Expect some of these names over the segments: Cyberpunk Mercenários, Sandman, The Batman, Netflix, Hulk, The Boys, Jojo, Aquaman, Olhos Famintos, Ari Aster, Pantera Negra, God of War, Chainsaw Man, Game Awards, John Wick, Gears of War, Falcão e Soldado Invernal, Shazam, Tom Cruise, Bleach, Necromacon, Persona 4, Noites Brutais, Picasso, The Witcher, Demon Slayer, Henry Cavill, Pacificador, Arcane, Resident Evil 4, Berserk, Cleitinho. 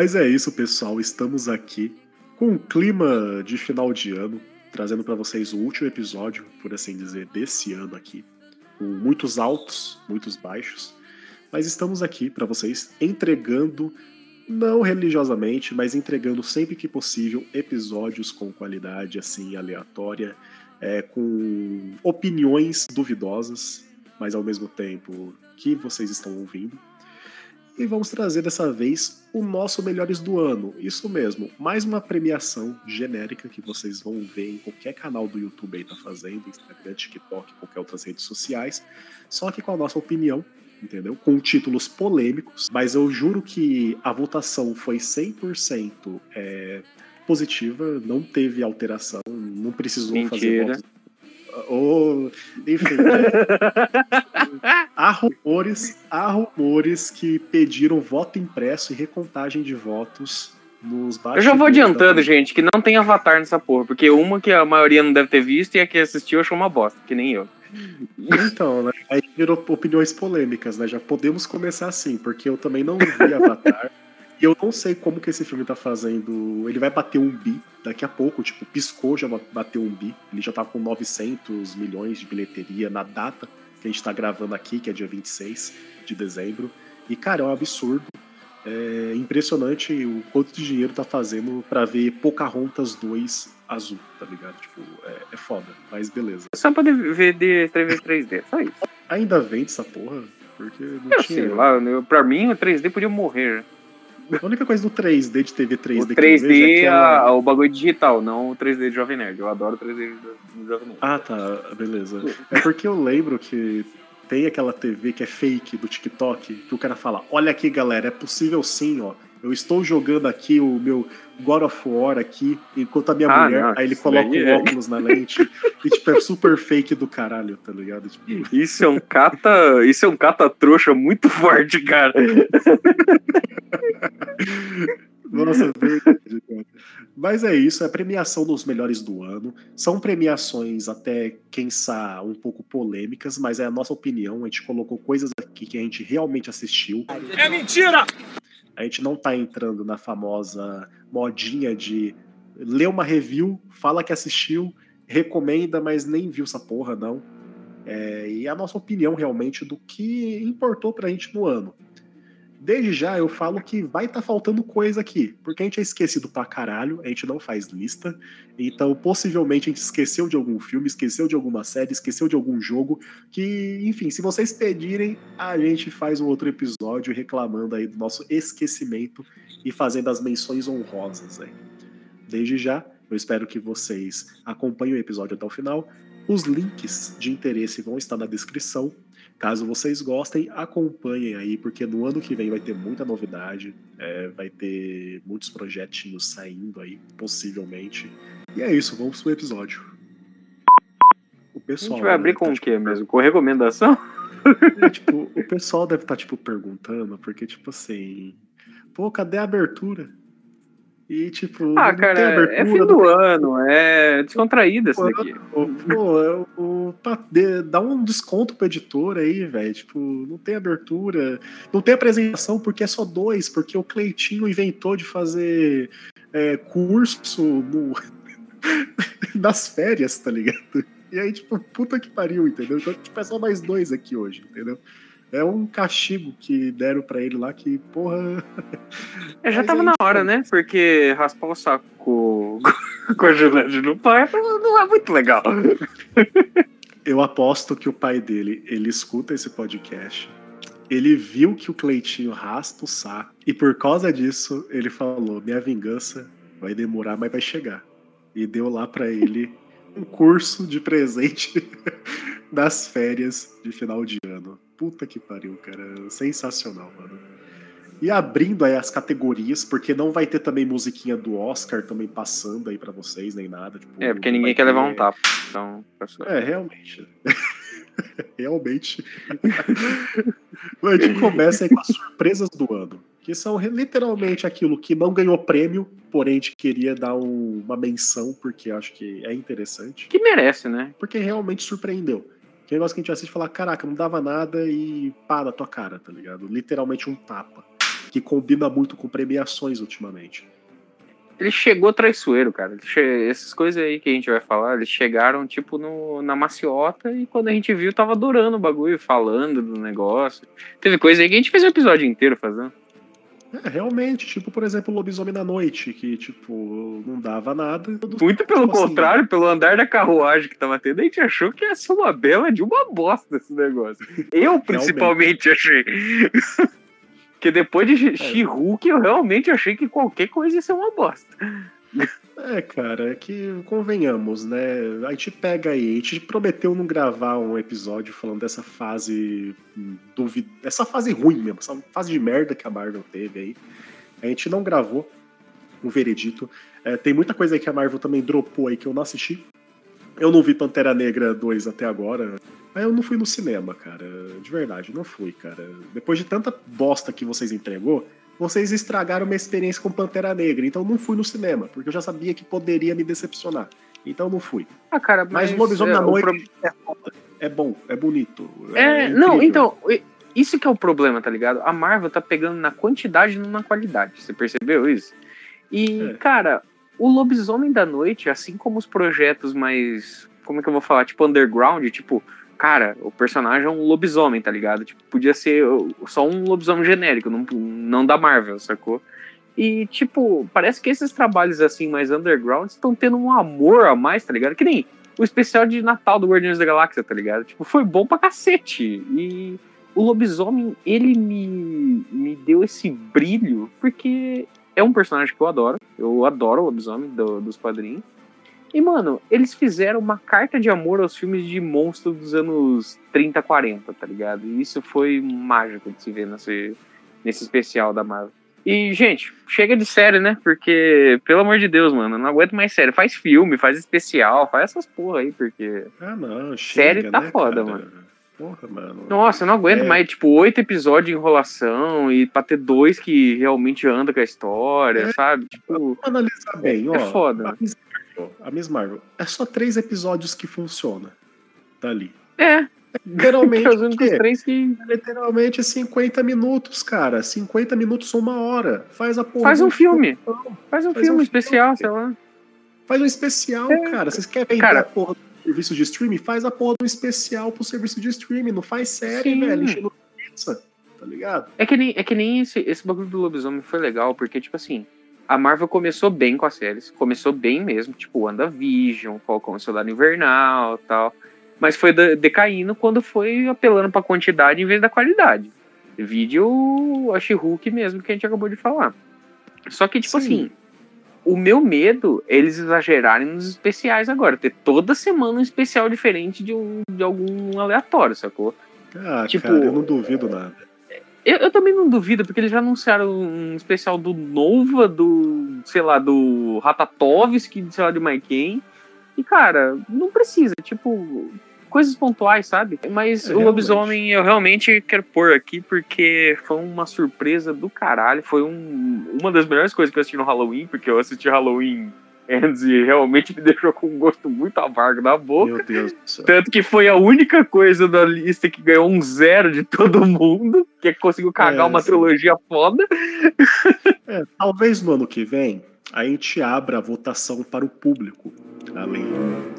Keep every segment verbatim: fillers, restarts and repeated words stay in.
Mas é isso, pessoal, estamos aqui com um clima de final de ano, trazendo para vocês o último episódio, por assim dizer, desse ano aqui, com muitos altos, muitos baixos, mas estamos aqui para vocês entregando, não religiosamente, mas entregando sempre que possível episódios com qualidade assim aleatória, é, com opiniões duvidosas, mas ao mesmo tempo que vocês estão ouvindo. E vamos trazer dessa vez o nosso Melhores do Ano. Isso mesmo, mais uma premiação genérica que vocês vão ver em qualquer canal do YouTube aí tá fazendo, Instagram, TikTok, qualquer outras redes sociais, só que com a nossa opinião, entendeu? Com títulos polêmicos, mas eu juro que a votação foi cem por cento é, positiva, não teve alteração, não precisou Mentira. fazer votos. Oh, enfim, né? há, rumores, há rumores que pediram voto impresso e recontagem de votos nos bastidores. Eu já vou adiantando, da... gente, que não tem Avatar nessa porra, porque uma que a maioria não deve ter visto e a que assistiu achou uma bosta, que nem eu. Então, né? Aí virou opiniões polêmicas, né? Já podemos começar assim, porque eu também não vi Avatar. E eu não sei como que esse filme tá fazendo... Ele vai bater um bi daqui a pouco, tipo, piscou, já bateu um bi. Ele já tava com novecentos milhões de bilheteria na data que a gente tá gravando aqui, que é dia vinte e seis de dezembro. E, cara, é um absurdo. É impressionante o quanto de dinheiro tá fazendo pra ver Pocahontas dois azul, tá ligado? Tipo, é, é foda, mas beleza. Só pra ver de três vezes três D, só isso. Ainda vende essa porra? Porque não eu tinha... Eu sei lá, eu, pra mim o três D podia morrer. A única coisa do três D, de T V três D... O três D que é aquela... o bagulho digital, não o três D de Jovem Nerd. Eu adoro o três D de Jovem Nerd. Ah, tá. Beleza. É porque eu lembro que tem aquela T V que é fake do TikTok, que o cara fala, olha aqui, galera, é possível sim, ó. Eu estou jogando aqui o meu God of War aqui, enquanto a minha ah, mulher... Não, aí ele coloca o um óculos na lente. E, tipo, é super fake do caralho, tá ligado? Tipo... Isso é um cata... Isso é um cata-trouxa muito forte, cara. Nossa, verdade, cara. Mas é isso, é a premiação dos melhores do ano. São premiações até, quem sabe, um pouco polêmicas, mas é a nossa opinião. A gente colocou coisas aqui que a gente realmente assistiu. É mentira! A gente não tá entrando na famosa modinha de ler uma review, fala que assistiu, recomenda, mas nem viu essa porra, não. É, e a nossa opinião, realmente, do que importou pra gente no ano. Desde já, eu falo que vai tá faltando coisa aqui, porque a gente é esquecido pra caralho, a gente não faz lista, então, possivelmente, a gente esqueceu de algum filme, esqueceu de alguma série, esqueceu de algum jogo, que, enfim, se vocês pedirem, a gente faz um outro episódio reclamando aí do nosso esquecimento e fazendo as menções honrosas aí. Desde já, eu espero que vocês acompanhem o episódio até o final. Os links de interesse vão estar na descrição. Caso vocês gostem, acompanhem aí, porque no ano que vem vai ter muita novidade, é, vai ter muitos projetinhos saindo aí, possivelmente. E é isso, vamos pro episódio. O pessoal, a gente vai abrir com tá, o tipo, quê mesmo? Com recomendação? É, tipo, o pessoal deve estar tá, tipo, perguntando, porque, tipo assim... Pô, cadê a abertura? E, tipo, ah, cara, abertura, é fim do ano, tempo. É descontraída essa daqui. Pô, o, dá um desconto pro editor aí, velho. Tipo, não tem abertura, não tem apresentação porque é só dois, porque o Cleitinho inventou de fazer é, curso no... nas férias, tá ligado? E aí, tipo, puta que pariu, entendeu? Então, tipo, é só mais dois aqui hoje, entendeu? É um castigo que deram pra ele lá, que porra... Eu já tava aí, na hora, né? Porque raspar o saco com, com a Gilete no pai não é muito legal. Eu aposto que o pai dele, ele escuta esse podcast, ele viu que o Cleitinho raspa o saco, e por causa disso, ele falou, minha vingança vai demorar, mas vai chegar. E deu lá pra ele um curso de presente das férias de final de ano. Puta que pariu, cara. Sensacional, mano. E abrindo aí as categorias, porque não vai ter também musiquinha do Oscar também passando aí pra vocês, nem nada. Tipo, é, porque ninguém quer ter... levar um tapa. Então, é, realmente. realmente. A gente começa aí com as surpresas do ano, que são literalmente aquilo que não ganhou prêmio, porém a gente queria dar um, uma menção, porque acho que é interessante. Que merece, né? Porque realmente surpreendeu. Que negócio que a gente assiste e fala, caraca, não dava nada e pá na tua cara, tá ligado? Literalmente um tapa. que combina muito com premiações ultimamente. Ele chegou traiçoeiro, cara. Che... Essas coisas aí que a gente vai falar, eles chegaram, tipo, no... na maciota, e quando a gente viu, tava adorando o bagulho, falando do negócio. Teve coisa aí que a gente fez o episódio inteiro fazendo. É, realmente, tipo, por exemplo, Lobisomem à Noite, que, tipo, não dava nada. Muito pelo tipo contrário, assim, pelo andar da carruagem que tava tendo, a gente achou que ia ser uma bela de uma bosta esse negócio. Eu, principalmente, realmente. achei. Porque depois de She-Hulk, é. eu realmente achei que qualquer coisa ia ser uma bosta. É, cara, é que convenhamos, né? A gente pega aí, a gente prometeu não gravar um episódio falando dessa fase duvid... essa fase ruim mesmo, essa fase de merda que a Marvel teve aí. A gente não gravou um veredito. É, tem muita coisa aí que a Marvel também dropou aí que eu não assisti. Eu não vi Pantera Negra dois até agora. Aí eu não fui no cinema, cara. De verdade, não fui, cara. Depois de tanta bosta que vocês entregou, vocês estragaram minha experiência com Pantera Negra, então não fui no cinema, porque eu já sabia que poderia me decepcionar. Então não fui. Ah, cara, mas, mas Lobisomem é, na Noite pro... é foda. É bom, é bonito. É, é não, então, isso que é o problema, tá ligado? A Marvel tá pegando na quantidade e não na qualidade. Você percebeu isso? E, é. cara, o Lobisomem da Noite, assim como os projetos mais, como é que eu vou falar? Tipo, underground, tipo... Cara, o personagem é um lobisomem, tá ligado? Tipo, podia ser só um lobisomem genérico, não, não da Marvel, sacou? E, tipo, parece que esses trabalhos, assim, mais underground, estão tendo um amor a mais, tá ligado? Que nem o especial de Natal do Guardiões da Galáxia, tá ligado? Tipo, foi bom pra cacete. E o lobisomem, ele me, me deu esse brilho, porque é um personagem que eu adoro. Eu adoro o lobisomem do, dos quadrinhos. E, mano, eles fizeram uma carta de amor aos filmes de monstro dos anos trinta, quarenta, tá ligado? E isso foi mágico de se ver nesse, nesse especial da Marvel. E, gente, chega de série, né? Porque, pelo amor de Deus, mano, eu não aguento mais série. Faz filme, faz especial, faz essas porra aí, porque... Ah, não, chega, série tá, né, foda, cara? Mano. Porra, mano. Nossa, eu não aguento é... mais, tipo, oito episódios de enrolação e pra ter dois que realmente andam com a história, é... sabe? Tipo, analisar bem, ó. É foda. Mas... a Miss Marvel, é só três episódios que funciona, tá ali. É. Literalmente, que? Três que... literalmente cinquenta minutos, cara. cinquenta minutos, uma hora. Faz a porra. Faz um filme. Porra. Faz um Faz filme um especial, filme. Sei lá. Faz um especial, é. Cara. Vocês querem vender a porra do serviço de streaming? Faz a porra do especial pro serviço de streaming. Não faz série, Sim. velho. Enchendo pizza, tá ligado? É que nem, é que nem esse, esse bagulho do lobisomem foi legal, porque, tipo assim, a Marvel começou bem com as séries, começou bem mesmo, tipo WandaVision, Falcão e Soldado Invernal e tal, mas foi decaindo quando foi apelando pra quantidade em vez da qualidade. Vídeo, a She-Hulk mesmo, que a gente acabou de falar. Só que, tipo Sim. assim, o meu medo é eles exagerarem nos especiais agora, ter toda semana um especial diferente de, um, de algum aleatório, sacou? Ah, tipo, cara, eu não duvido nada. Eu, eu também não duvido, porque eles já anunciaram um especial do Nova, do, sei lá, do Ratatovski, sei lá, de Maiken. E, cara, não precisa, tipo, coisas pontuais, sabe? Mas é, o Lobisomem realmente. Eu realmente quero pôr aqui, porque foi uma surpresa do caralho. Foi um, uma das melhores coisas que eu assisti no Halloween, porque eu assisti Halloween Ends e realmente me deixou com um gosto muito amargo na boca. Meu Deus do céu. Tanto que foi a única coisa da lista que ganhou um zero de todo mundo, que conseguiu cagar é, uma sim. trilogia foda. É, talvez no ano que vem a gente abra a votação para o público, além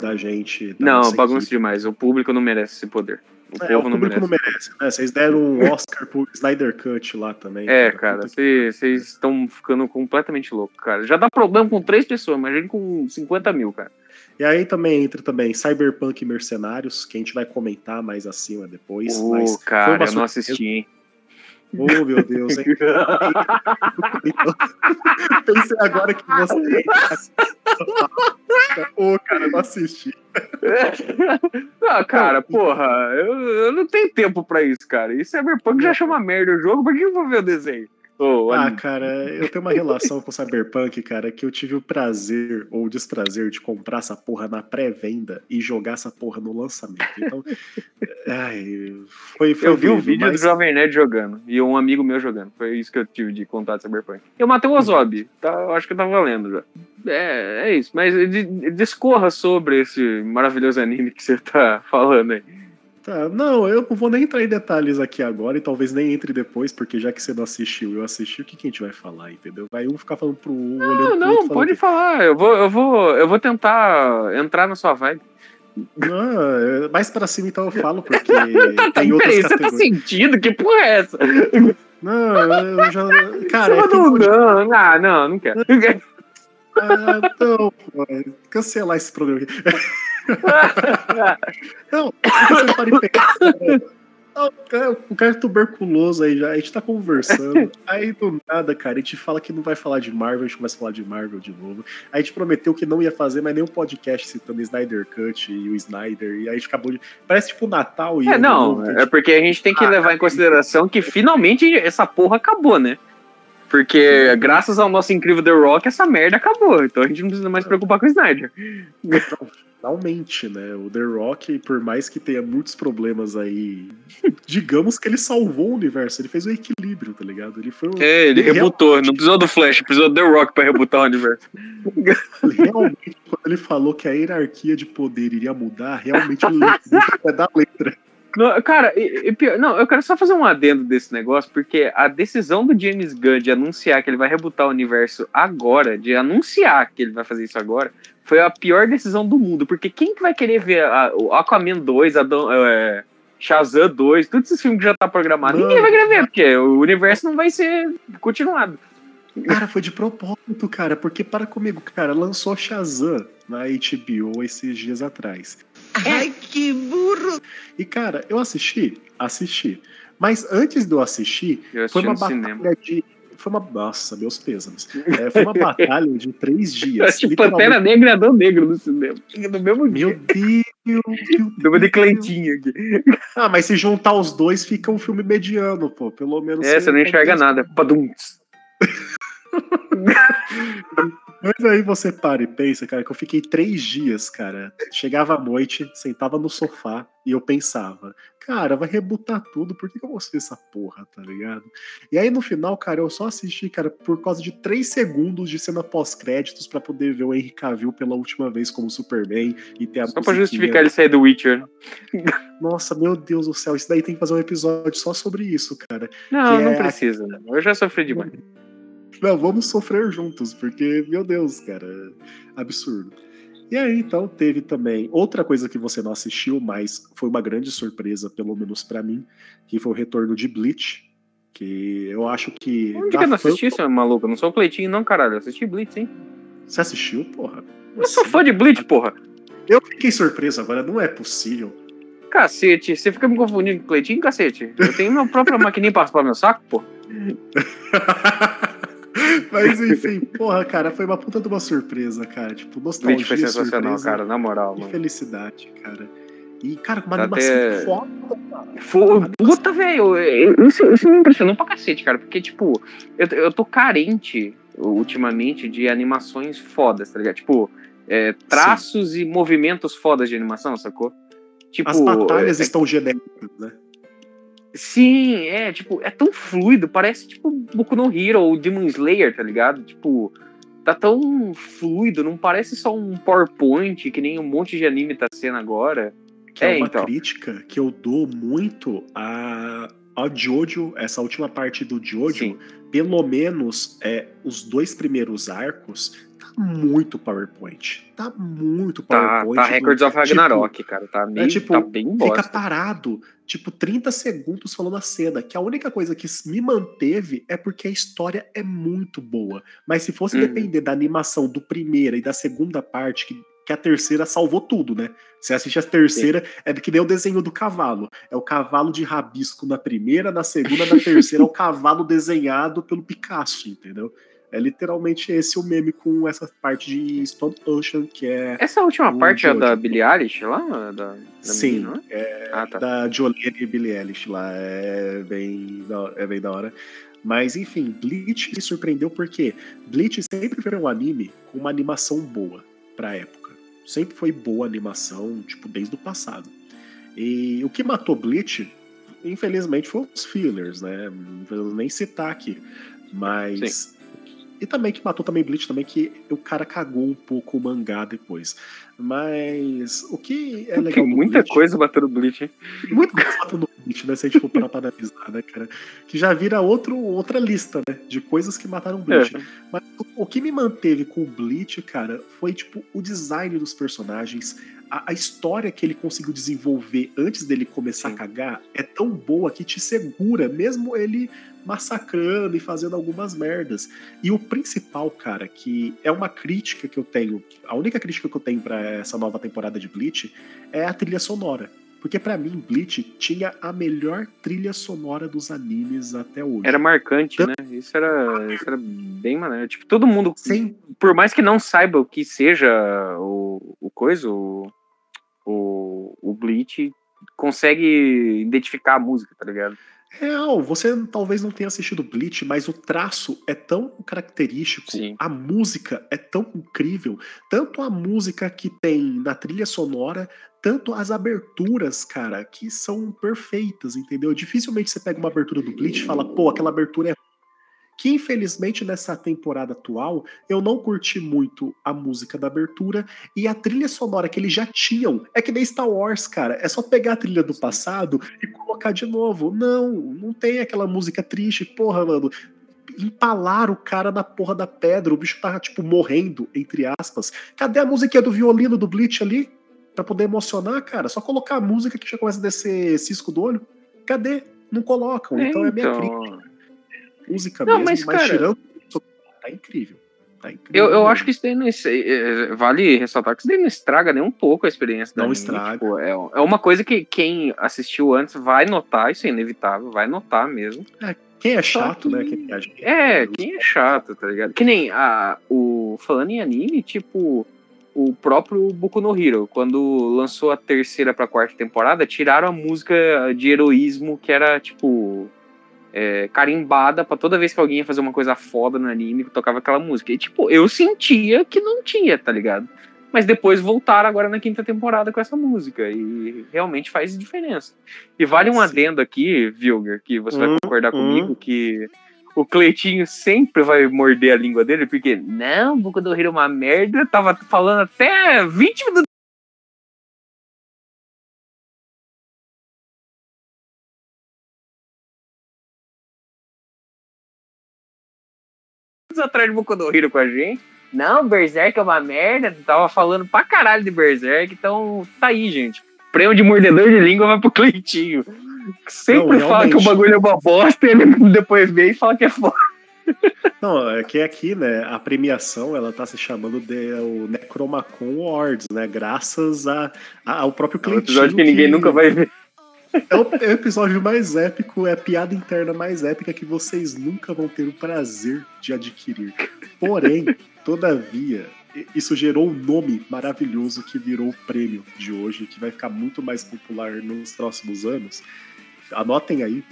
da gente... Da não, bagunça equipe. Demais. O público não merece esse poder. O, é, povo o público não merece. Não merece, né? Vocês deram um Oscar pro Snyder Cut lá também. É, cara, vocês que... estão ficando completamente loucos, cara. Já dá problema com três pessoas, imagina com cinquenta mil, cara. E aí também entra também Cyberpunk e Mercenários, que a gente vai comentar mais acima depois. Oh, mas cara, eu não assisti, hein? Oh, meu Deus, hein? Pensei agora que você... Ô, oh, cara, não assisti. Não, cara, porra, eu, eu não tenho tempo pra isso, cara. E Cyberpunk já chama merda o jogo, pra que eu vou ver o desenho? Oh, ah, cara, eu tenho uma relação com o Cyberpunk, cara, que eu tive o prazer ou o desprazer de comprar essa porra na pré-venda e jogar essa porra no lançamento. Então, ai, foi, foi eu vi um vídeo mas... do Jovem Nerd jogando e um amigo meu jogando. Foi isso que eu tive de contato de Cyberpunk. Eu matei o Ozob, tá, eu acho que eu tava valendo já. É, é isso, mas discorra sobre esse maravilhoso anime que você tá falando aí. Tá, não, eu não vou nem entrar em detalhes aqui agora e talvez nem entre depois, porque já que você não assistiu, eu assisti, o que, que a gente vai falar, entendeu? Vai um ficar falando pro um, olhando pro outro. Não, não, pode falar, eu vou, eu, vou, eu vou tentar entrar na sua vibe. Ah, mais pra cima então eu falo, porque tá, tem outras peraí, categorias. Você tá sentindo? Que porra é essa? Não, eu já... Cara, é não, de... não, não, não quero. Não quero. Ah, não, pô, cancelar esse programa aqui. Não, você para e pensa, o cara é tuberculoso aí já, a gente tá conversando, aí do nada, cara, a gente fala que não vai falar de Marvel, a gente começa a falar de Marvel de novo, a gente prometeu que não ia fazer, mas nem um podcast citando o Snyder Cut e o Snyder, e aí a gente acabou de... Parece tipo Natal e... É, não, novo, gente... é porque a gente tem que ah, levar em consideração que finalmente essa porra acabou, né? Porque, graças ao nosso incrível The Rock, essa merda acabou. Então a gente não precisa mais se preocupar com o Snyder. Finalmente, né? O The Rock, por mais que tenha muitos problemas aí, digamos que ele salvou o universo. Ele fez o equilíbrio, tá ligado? Ele foi um... É, ele, ele rebutou. Realmente... Não precisou do Flash, precisou do The Rock pra rebutar o universo. Realmente, quando ele falou que a hierarquia de poder iria mudar, realmente ele é da letra. Não, cara, e, e pior, não, eu quero só fazer um adendo desse negócio, porque a decisão do James Gunn de anunciar que ele vai rebutar o universo agora, de anunciar que ele vai fazer isso agora, foi a pior decisão do mundo, porque quem que vai querer ver a, o Aquaman dois, a Don, é, Shazam dois, todos esses filmes que já tá programado, mano, ninguém vai querer ver, porque o universo não vai ser continuado. Cara, foi de propósito, cara, porque para comigo, cara, lançou Shazam na H B O esses dias atrás. Ai, que burro! E, cara, eu assisti, assisti. Mas antes de eu assistir, eu assisti foi uma batalha cinema. de... Foi uma... Nossa, meus pêsames. É, foi uma batalha de três dias. Tipo, Pantera Negra e Adão Negro no cinema. No mesmo meu dia. Deus! Meu Deus. De Cleitinho aqui. Ah, mas se juntar os dois, fica um filme mediano, pô. Pelo menos... É, você não enxerga nada. Paduntz. Mas aí você para e pensa, cara, que eu fiquei três dias, cara. Chegava à noite, sentava no sofá e eu pensava, cara, vai rebutar tudo, por que que eu vou assistir essa porra, tá ligado? E aí no final, cara, eu só assisti, cara, por causa de três segundos de cena pós-créditos pra poder ver o Henry Cavill pela última vez como Superman e ter a só pra justificar ele sair do Witcher. Nossa, meu Deus do céu, isso daí tem que fazer um episódio só sobre isso, cara. Não, que não é... precisa, né? Eu já sofri demais. Não, vamos sofrer juntos, porque, meu Deus, cara, absurdo. E aí, então, teve também outra coisa que você não assistiu, mas foi uma grande surpresa, pelo menos pra mim, que foi o retorno de Bleach, que eu acho que... Onde que eu não assisti, seu maluco? Eu não sou o Cleitinho, não, caralho. Eu assisti Bleach, hein? Você assistiu, porra? Eu sou fã de Bleach, porra! Eu fiquei surpreso agora, não é possível. Cacete, você fica me confundindo com o Cleitinho, cacete? Eu tenho minha própria maquininha pra raspar meu saco, porra. Mas enfim, porra, cara, foi uma puta de uma surpresa, cara. Tipo, nostalgia, foi sensacional, surpresa, cara, na moral, mano. E felicidade, cara. E, cara, uma tá animação até... foda, cara. Foi... Puta, velho, isso, isso me impressionou pra cacete, cara. Porque, tipo, eu, eu tô carente, ultimamente, de animações fodas, tá ligado? Tipo, é, traços Sim. e movimentos fodas de animação, sacou? Tipo, as batalhas é... estão genéricas, né? Sim, é, tipo, é tão fluido, parece, tipo, Boku no Hero ou Demon Slayer, tá ligado? Tipo, tá tão fluido, não parece só um PowerPoint que nem um monte de anime tá sendo agora. Que é, é uma então. crítica que eu dou muito a, a Jojo, essa última parte do Jojo, Sim. pelo menos é, os dois primeiros arcos... Tá muito PowerPoint. Tá muito PowerPoint. Tá, tá do, Records of Ragnarok, tipo, cara. Tá, meio, é, tipo, tá bem bosta. Fica parado, tipo, trinta segundos falando a cena, que a única coisa que me manteve é porque a história é muito boa. Mas se fosse uhum. depender da animação do primeira e da segunda parte, que, que a terceira salvou tudo, né? Você assiste a terceira, Sim. é que nem o desenho do cavalo. É o cavalo de rabisco na primeira, na segunda, na terceira é o cavalo desenhado pelo Picasso, entendeu? É literalmente esse o meme com essa parte de stop motion que é... Essa última parte é da Billie Eilish lá? Da, da Sim, menina, é ah, tá. da Jolene e Billie Eilish lá, é bem, é bem da hora. Mas enfim, Bleach me surpreendeu porque Bleach sempre foi um anime com uma animação boa pra época. Sempre foi boa a animação, tipo, desde o passado. E o que matou Bleach, infelizmente, foi os fillers, né? Não vou nem citar aqui, mas... Sim. E também que matou também Bleach, também que o cara cagou um pouco o mangá depois. Mas o que é legal. Tem muita Bleach, coisa batendo Bleach, hein? Muita coisa batendo Bleach, né? Se a gente for parar pra analisar, né, cara? Que já vira outro, outra lista, né? De coisas que mataram Bleach. É. Mas o, o que me manteve com o Bleach, cara, foi, tipo, o design dos personagens. A história que ele conseguiu desenvolver antes dele começar Sim. a cagar é tão boa que te segura, mesmo ele massacrando e fazendo algumas merdas. E o principal, cara, que é uma crítica que eu tenho, a única crítica que eu tenho pra essa nova temporada de Bleach é a trilha sonora. Porque pra mim, Bleach tinha a melhor trilha sonora dos animes até hoje. Era marcante, então, né? Isso era, isso era bem maneiro. Tipo, todo mundo, Sim. por mais que não saiba o que seja o, o coisa, o... O, o Bleach consegue identificar a música, tá ligado? Real, você talvez não tenha assistido Bleach, mas o traço é tão característico, Sim. a música é tão incrível, tanto a música que tem na trilha sonora, tanto as aberturas, cara, que são perfeitas, entendeu? Dificilmente você pega uma abertura do Bleach e fala, pô, aquela abertura é que infelizmente nessa temporada atual eu não curti muito a música da abertura e a trilha sonora que eles já tinham, é que nem Star Wars, cara, é só pegar a trilha do passado e colocar de novo, não, não tem aquela música triste, porra, mano, empalaram o cara na porra da pedra, o bicho tá tipo morrendo, entre aspas, cadê a musiquinha do violino do Bleach ali, pra poder emocionar, cara, só colocar a música que já começa a descer cisco do olho, cadê? Não colocam, então, então... é a minha crítica. Música não, mesmo, mas, mas cara, tirando tá incrível, tá incrível. Eu, eu acho que isso daí não, vale ressaltar que isso daí não estraga nem um pouco a experiência da Não anime, estraga. Tipo, é, é uma coisa que quem assistiu antes vai notar, isso é inevitável, vai notar mesmo. É, quem é chato, que, né? Quem é, é, é, quem é chato, tá ligado? Que nem a, o, falando em anime, tipo, o próprio Boku no Hero, quando lançou a terceira pra quarta temporada, tiraram a música de heroísmo que era, tipo... É, carimbada pra toda vez que alguém ia fazer uma coisa foda no anime, que tocava aquela música. E tipo, eu sentia que não tinha, tá ligado? Mas depois voltaram agora na quinta temporada com essa música. E realmente faz diferença. E vale um Sim. adendo aqui, Vilger, que você hum, vai concordar hum. comigo, que o Cleitinho sempre vai morder a língua dele, porque, não, Boku no Hero é uma merda, tava falando até vinte minutos. Atrás de Boku no Hero com a gente. Não, Berserk é uma merda. Tava falando pra caralho de Berserk. Então, tá aí, gente. Prêmio de mordedor de língua vai pro Cleitinho. Sempre não, fala que o bagulho é uma bosta e ele depois vem e fala que é foda. Não, é que aqui, né, a premiação, ela tá se chamando de o Necromacon Awards, né, graças a, a, ao próprio Cleitinho. É um episódio que ninguém que... nunca vai ver. É o episódio mais épico, é a piada interna mais épica que vocês nunca vão ter o prazer de adquirir. Porém, todavia, isso gerou um nome maravilhoso que virou o prêmio de hoje, que vai ficar muito mais popular nos próximos anos. Anotem aí.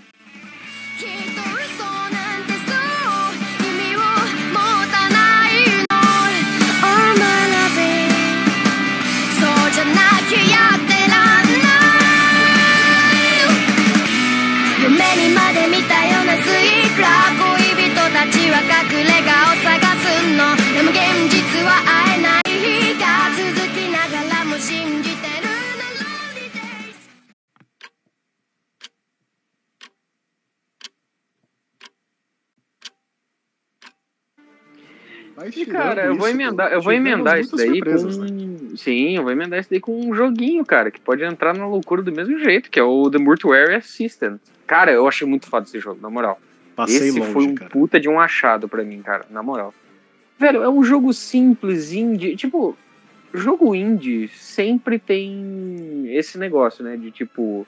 E cara, eu vou emendar, eu vou emendar isso daí com... Sim, eu vou emendar isso daí com um joguinho, cara, que pode entrar na loucura do mesmo jeito, que é o The Mortuary Assistant. Cara, eu achei muito foda esse jogo, na moral. Passei esse longe, foi um cara. Puta de um achado pra mim, cara, na moral. Velho, é um jogo simples, indie, tipo, jogo indie sempre tem esse negócio, né, de tipo,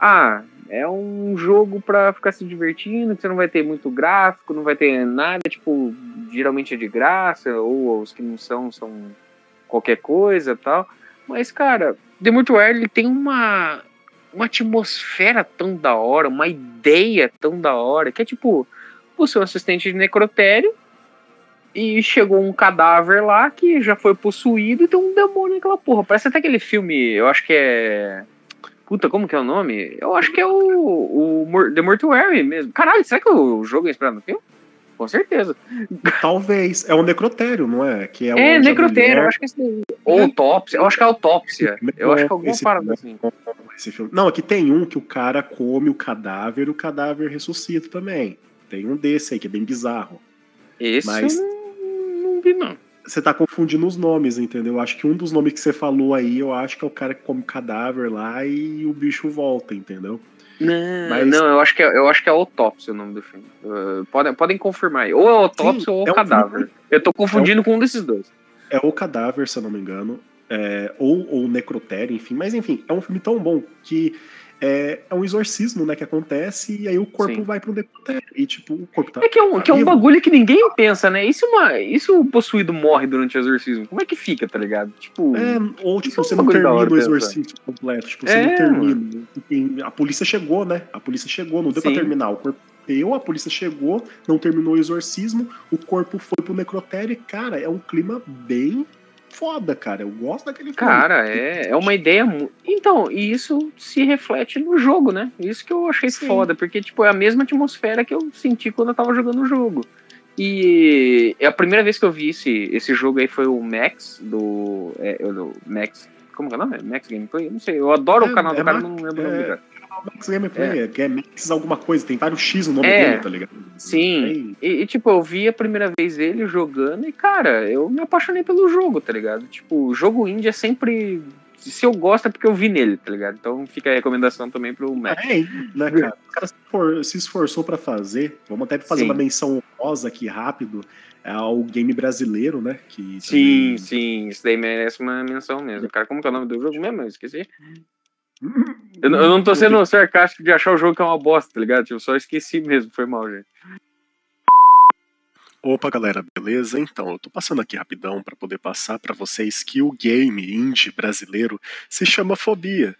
ah, é um jogo pra ficar se divertindo, que você não vai ter muito gráfico, não vai ter nada, tipo, geralmente é de graça, ou os que não são, são qualquer coisa e tal, mas, cara, The Mortuary, ele tem uma... uma atmosfera tão da hora, uma ideia tão da hora, que é tipo, você é um assistente de necrotério e chegou um cadáver lá que já foi possuído e tem um demônio naquela porra. Parece até aquele filme, eu acho que é... Puta, como que é o nome? Eu acho que é o, o The Mortuary mesmo. Caralho, será que o jogo é inspirado no filme? Com certeza. Talvez. É um necrotério, não é? Que é, é necrotério, eu acho que é assim. Autópsia. Eu acho que é autópsia. Eu acho que alguma parada assim. Esse filme. Não, aqui tem um que o cara come o cadáver e o cadáver ressuscita também. Tem um desse aí, que é bem bizarro. Esse mas não, não vi, não. Você tá confundindo os nomes, entendeu? Acho que um dos nomes que você falou aí, eu acho que é o cara que come o cadáver lá e o bicho volta, entendeu? Não, mas... não eu, acho que é, eu acho que é autópsia o nome do filme. Uh, podem, podem confirmar aí. Ou é autópsia Sim, ou é cadáver. Um... Eu tô confundindo é o... com um desses dois. É o cadáver, se eu não me engano. É, ou ou necrotério, enfim. Mas enfim, é um filme tão bom que... É, é um exorcismo, né, que acontece e aí o corpo Sim. vai pro necrotério e tipo, o corpo tá... É que é um, que é um bagulho que ninguém pensa, né, e se, uma, e se o possuído morre durante o exorcismo, como é que fica, tá ligado? Tipo... É, ou tipo, você é um não termina o exorcismo pensar. completo, tipo, você é, não termina. Enfim, a polícia chegou, né, a polícia chegou, não deu Sim. pra terminar, o corpo deu, a polícia chegou, não terminou o exorcismo, o corpo foi pro necrotério e, cara, é um clima bem... foda, cara, eu gosto daquele filme. Cara, é, é uma ideia... Mu... Então, e isso se reflete no jogo, né? Isso que eu achei Sim. foda, porque, tipo, é a mesma atmosfera que eu senti quando eu tava jogando o jogo. E a primeira vez que eu vi esse, esse jogo aí foi o Max, do... É, do Max... Como que é o nome? Max Gameplay? Eu não sei, eu adoro é, o canal é do cara, Max, não lembro é, o nome dele. Max Gameplay, é. que é Max alguma coisa, tem vários X no nome é. dele, tá ligado? Sim, é. e, e tipo, eu vi a primeira vez ele jogando e, cara, eu me apaixonei pelo jogo, tá ligado? Tipo, o jogo indie é sempre... Se eu gosto é porque eu vi nele, tá ligado? Então fica a recomendação também pro Max. É, né, cara? O cara se, for, se esforçou pra fazer, vamos até fazer Sim. uma menção honrosa aqui, rápido, ao game brasileiro, né? Que sim, também... sim, isso daí merece uma menção mesmo. Cara, como que é o nome do jogo mesmo? Eu esqueci. Eu, eu não tô sendo sarcástico de achar o jogo que é uma bosta, tá ligado? Eu só esqueci mesmo, foi mal, gente. Opa, galera, beleza? Então, eu tô passando aqui rapidão pra poder passar pra vocês que o game indie brasileiro se chama Fobia.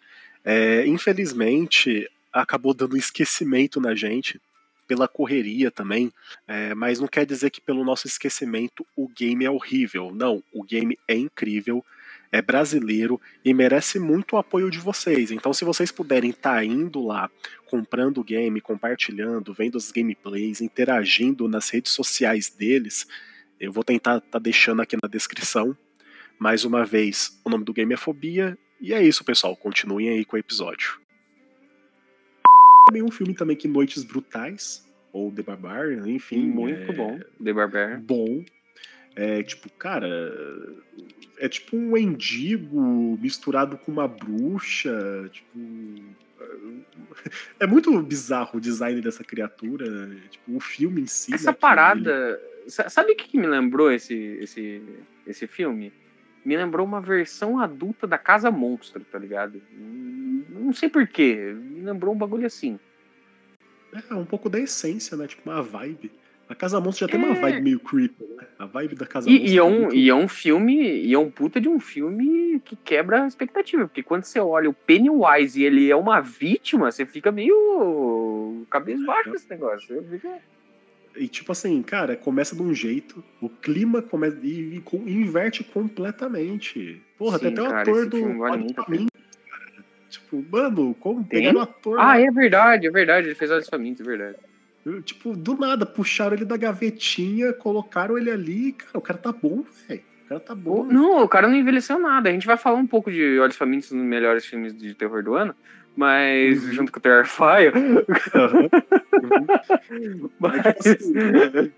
É, infelizmente, acabou dando esquecimento na gente, pela correria também, é, mas não quer dizer que pelo nosso esquecimento o game é horrível, não, o game é incrível, é brasileiro e merece muito o apoio de vocês, então se vocês puderem estar indo lá, comprando o game, compartilhando, vendo os gameplays, interagindo nas redes sociais deles, eu vou tentar estar deixando aqui na descrição, mais uma vez, o nome do game é Fobia, e é isso pessoal, continuem aí com o episódio. Também um filme também que Noites Brutais, ou The Barbarian, enfim. Muito é... bom, The Barbarian. Bom. É tipo, cara, é tipo um mendigo misturado com uma bruxa, tipo... É muito bizarro o design dessa criatura, tipo, o filme em si... Essa né, parada... Ele... Sabe o que me lembrou esse, esse, esse filme? Me lembrou uma versão adulta da Casa Monstro, tá ligado? Não sei porquê, me lembrou um bagulho assim. É, um pouco da essência, né? Tipo, uma vibe. A Casa Monstro já é... tem uma vibe meio creepy, né? A vibe da Casa Monstro. E é, um, é muito... e é um filme, e é um puta de um filme que quebra a expectativa, porque quando você olha o Pennywise e ele é uma vítima, você fica meio cabisbaixo com esse negócio. Fica... E tipo assim, cara, começa de um jeito, o clima começa e, e, e inverte completamente. Porra, Sim, tem até o ator do... Vale do... Tipo, mano, como pegaram o ator... Ah, é verdade, é verdade, ele fez Olhos Famintos, é verdade. Tipo, do nada, puxaram ele da gavetinha, colocaram ele ali, cara, o cara tá bom, velho, o cara tá bom. Não, o cara não envelheceu nada, a gente vai falar um pouco de Olhos Famintos nos melhores filmes de terror do ano, mas uhum. junto com o Terrifier... Uhum. mas... mas...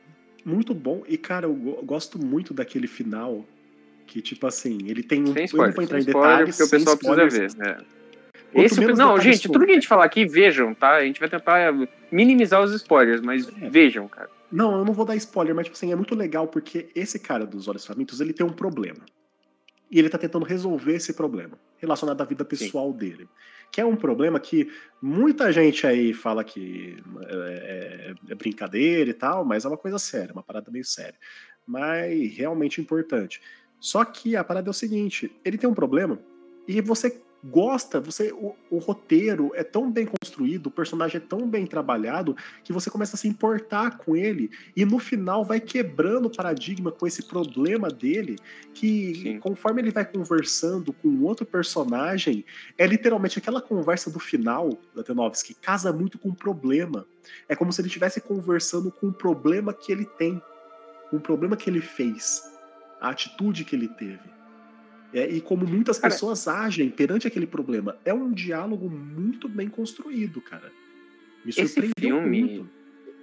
Muito bom, e cara, eu gosto muito daquele final... Que, tipo assim, ele tem um... Sem spoiler, eu não vou entrar sem spoiler, em detalhes, porque o pessoal spoilers, precisa ver. É. Esse, não, gente, sobre. Tudo que a gente falar aqui, vejam, tá? A gente vai tentar minimizar os spoilers, mas é. vejam, cara. Não, eu não vou dar spoiler, mas, tipo assim, é muito legal, porque esse cara dos Olhos Famintos, ele tem um problema. E ele tá tentando resolver esse problema, relacionado à vida pessoal Sim. dele. Que é um problema que muita gente aí fala que é, é brincadeira e tal, mas é uma coisa séria, uma parada meio séria. Mas realmente importante. Só que a parada é o seguinte, ele tem um problema e você gosta, você, o, o roteiro é tão bem construído, o personagem é tão bem trabalhado, que você começa a se importar com ele, e no final vai quebrando o paradigma com esse problema dele, que Sim. conforme ele vai conversando com outro personagem, é literalmente aquela conversa do final da Tenovski, que casa muito com o problema. É como se ele estivesse conversando com o problema que ele tem, com o problema que ele fez, a atitude que ele teve. É, e como muitas cara, pessoas agem perante aquele problema. É um diálogo muito bem construído, cara. Me surpreendeu esse filme, muito.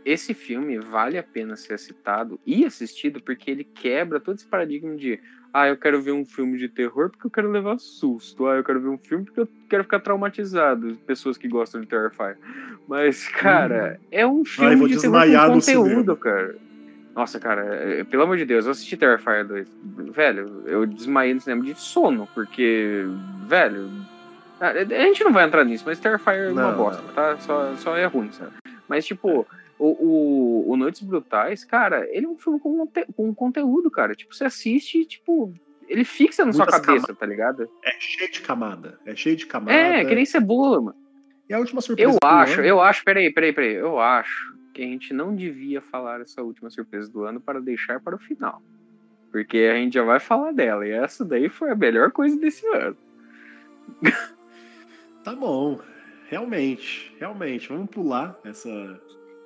Esse filme vale a pena ser citado e assistido, porque ele quebra todo esse paradigma de ah, eu quero ver um filme de terror porque eu quero levar susto. Ah, eu quero ver um filme porque eu quero ficar traumatizado. Pessoas que gostam de Terrifier. Mas, cara, hum. é um filme Ai, vou de terror com conteúdo, cara. Nossa, cara, pelo amor de Deus, eu assisti Terrifier dois, velho, eu desmaiei no cinema de sono, porque, velho, a, a gente não vai entrar nisso, mas Terrifier é uma bosta, tá? Só, só é ruim, sabe? Mas, tipo, o, o, o Noites Brutais, cara, ele é um filme com, com conteúdo, cara, tipo, você assiste e, tipo, ele fixa na Muitas sua cabeça, cam... tá ligado? É cheio de camada, é cheio de camada. É, que nem cebola, mano. E a última surpresa Eu acho, ano? eu acho, peraí, peraí, peraí, eu acho... que a gente não devia falar essa última surpresa do ano para deixar para o final. Porque a gente já vai falar dela. E essa daí foi a melhor coisa desse ano. Tá bom. Realmente. Realmente. Vamos pular essa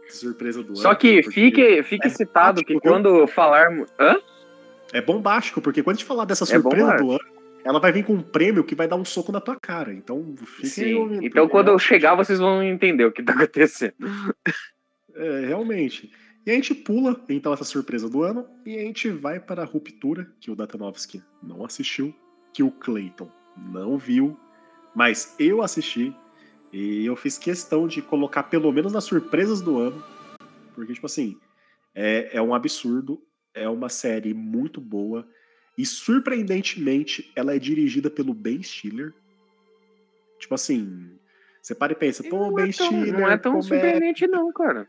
surpresa do Só ano. Só que fique, fique é citado que quando falarmos... Hã? É bombástico, porque quando a gente falar dessa surpresa é do ano, ela vai vir com um prêmio que vai dar um soco na tua cara. Então, fique... Então, quando eu chegar, vocês vão entender o que tá acontecendo. É, realmente. E a gente pula, então, essa surpresa do ano, e a gente vai para a Ruptura, que o Datanovski não assistiu, que o Clayton não viu, mas eu assisti, e eu fiz questão de colocar pelo menos nas surpresas do ano, porque, tipo assim, é, é um absurdo, é uma série muito boa, e surpreendentemente ela é dirigida pelo Ben Stiller. Tipo assim, você para e pensa, pô, Ben Stiller... Não é tão comédia. surpreendente não, cara.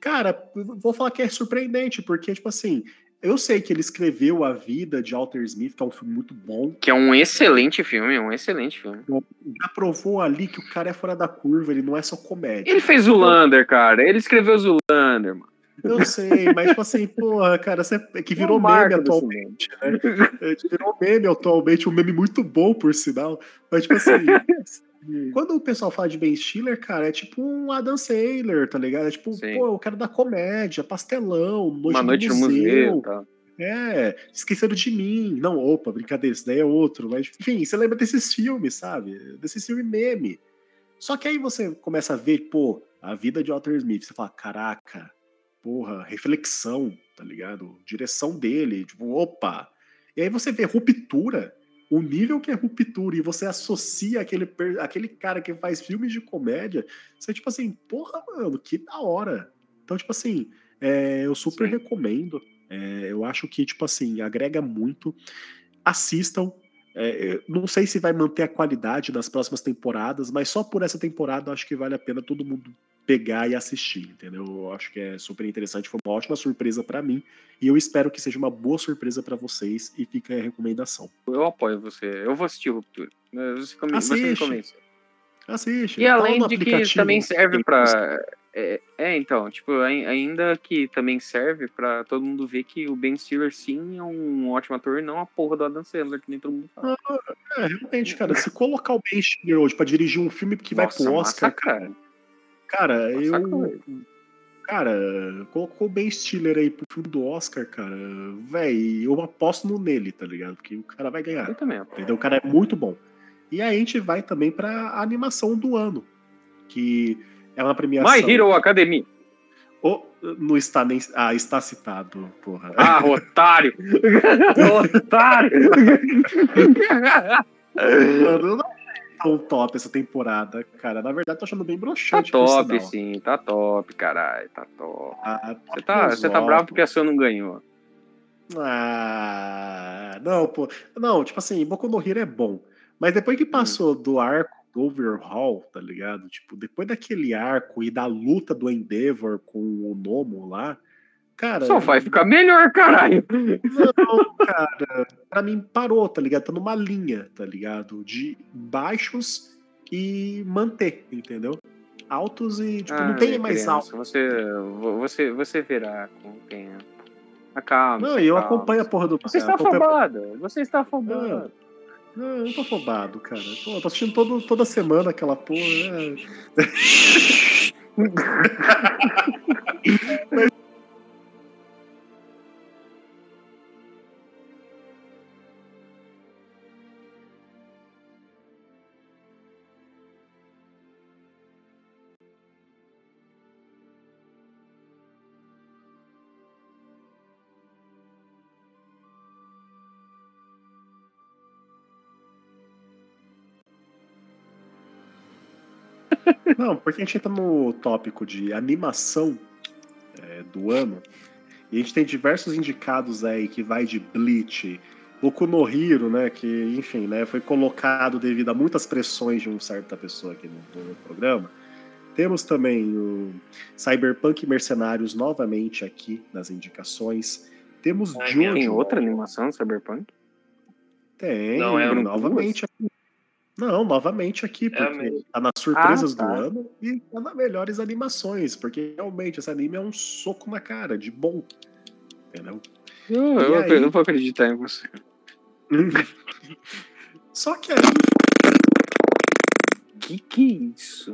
Cara, vou falar que é surpreendente, porque, tipo assim, eu sei que ele escreveu A Vida de Walter Smith, que é um filme muito bom. Que é um excelente filme, um excelente filme. Já provou ali que o cara é fora da curva, ele não é só comédia. Ele fez o Zulander, cara, ele escreveu o Zulander, mano. Eu sei, mas tipo assim, porra, cara, você, que virou meme atualmente, né? Virou meme atualmente, um meme muito bom, por sinal. Mas tipo assim... Quando o pessoal fala de Ben Stiller, cara, é tipo um Adam Sandler, tá ligado? É tipo, Sim. pô, eu quero dar comédia, pastelão, noite Uma noite no museu, museu tá? É, Esqueceram de Mim. Não, opa, brincadeira, isso daí é outro. Mas, enfim, você lembra desses filmes, sabe? Desse filme meme. Só que aí você começa a ver, pô, A Vida de Walter Smith. Você fala, caraca, porra, reflexão, tá ligado? Direção dele, tipo, opa. E aí você vê Ruptura. O nível que é Ruptura, e você associa aquele, aquele cara que faz filmes de comédia, você, tipo assim, porra, mano, que da hora. Então, tipo assim, é, eu super Sim. recomendo. É, eu acho que, tipo assim, agrega muito. Assistam. É, não sei se vai manter a qualidade nas próximas temporadas, mas só por essa temporada eu acho que vale a pena todo mundo pegar e assistir, entendeu? Eu acho que é super interessante, foi uma ótima surpresa pra mim, e eu espero que seja uma boa surpresa pra vocês, e fica a recomendação. Eu apoio você, eu vou assistir Ruptura. Você, come... você me convence. Assiste. E além tá de que também serve pra... É, é, então, tipo, ainda que também serve pra todo mundo ver que o Ben Stiller, sim, é um ótimo ator, e não a porra do Adam Sandler, que nem todo mundo fala. Ah, é, realmente, cara, se colocar o Ben Stiller hoje pra dirigir um filme que Nossa, vai pro Oscar... Massa, cara. Cara, Nossa, eu... Cara, colocou o Ben Stiller aí pro filme do Oscar, cara. Véi, eu aposto no nele, tá ligado? Porque o cara vai ganhar. Eu também aposto. Entendeu? O cara é muito bom. E aí a gente vai também pra animação do ano, que é uma premiação... My Hero Academia. Oh, não está nem... Ah, está citado, porra. Ah, otário! Otário! Mano, não... um top essa temporada, cara. Na verdade, tô achando bem broxante. Tá top, sim. Tá top, caralho. Tá top. Ah, top você tá, você tá bravo porque a sua não ganhou. Ah, não, pô. Não, tipo assim, Boku no Hero é bom. Mas depois que passou hum. do arco do Overhaul, tá ligado? Tipo, depois daquele arco e da luta do Endeavor com o Nomo lá, cara... Só vai ficar melhor, caralho. Não, cara. Pra mim, parou, tá ligado? Tá numa linha, tá ligado? De baixos e manter, entendeu? Altos e, tipo, ah, não tem mais alto. Você, você, você verá com o tempo. Acalma. Não, eu acalma. Acompanho a porra do... Você cara, está afobado. A... Você está afobado. Ah. Não, eu não tô afobado, cara. Eu tô assistindo todo, toda semana aquela porra. Né? Não, porque a gente entra no tópico de animação é, do ano, e a gente tem diversos indicados aí que vai de Bleach, Boku no Hero, né, que, enfim, né, foi colocado devido a muitas pressões de uma certa pessoa aqui no, no programa. Temos também o Cyberpunk Mercenários novamente aqui nas indicações. Temos ah, Jojo. Tem outra animação do Cyberpunk? Tem, Não, é novamente aqui. Não, novamente aqui, porque é tá nas surpresas ah, tá. do ano e tá nas melhores animações, porque realmente esse anime é um soco na cara, de bom. Entendeu? Eu, eu aí... não vou acreditar em você. Só que aí... Que que é isso?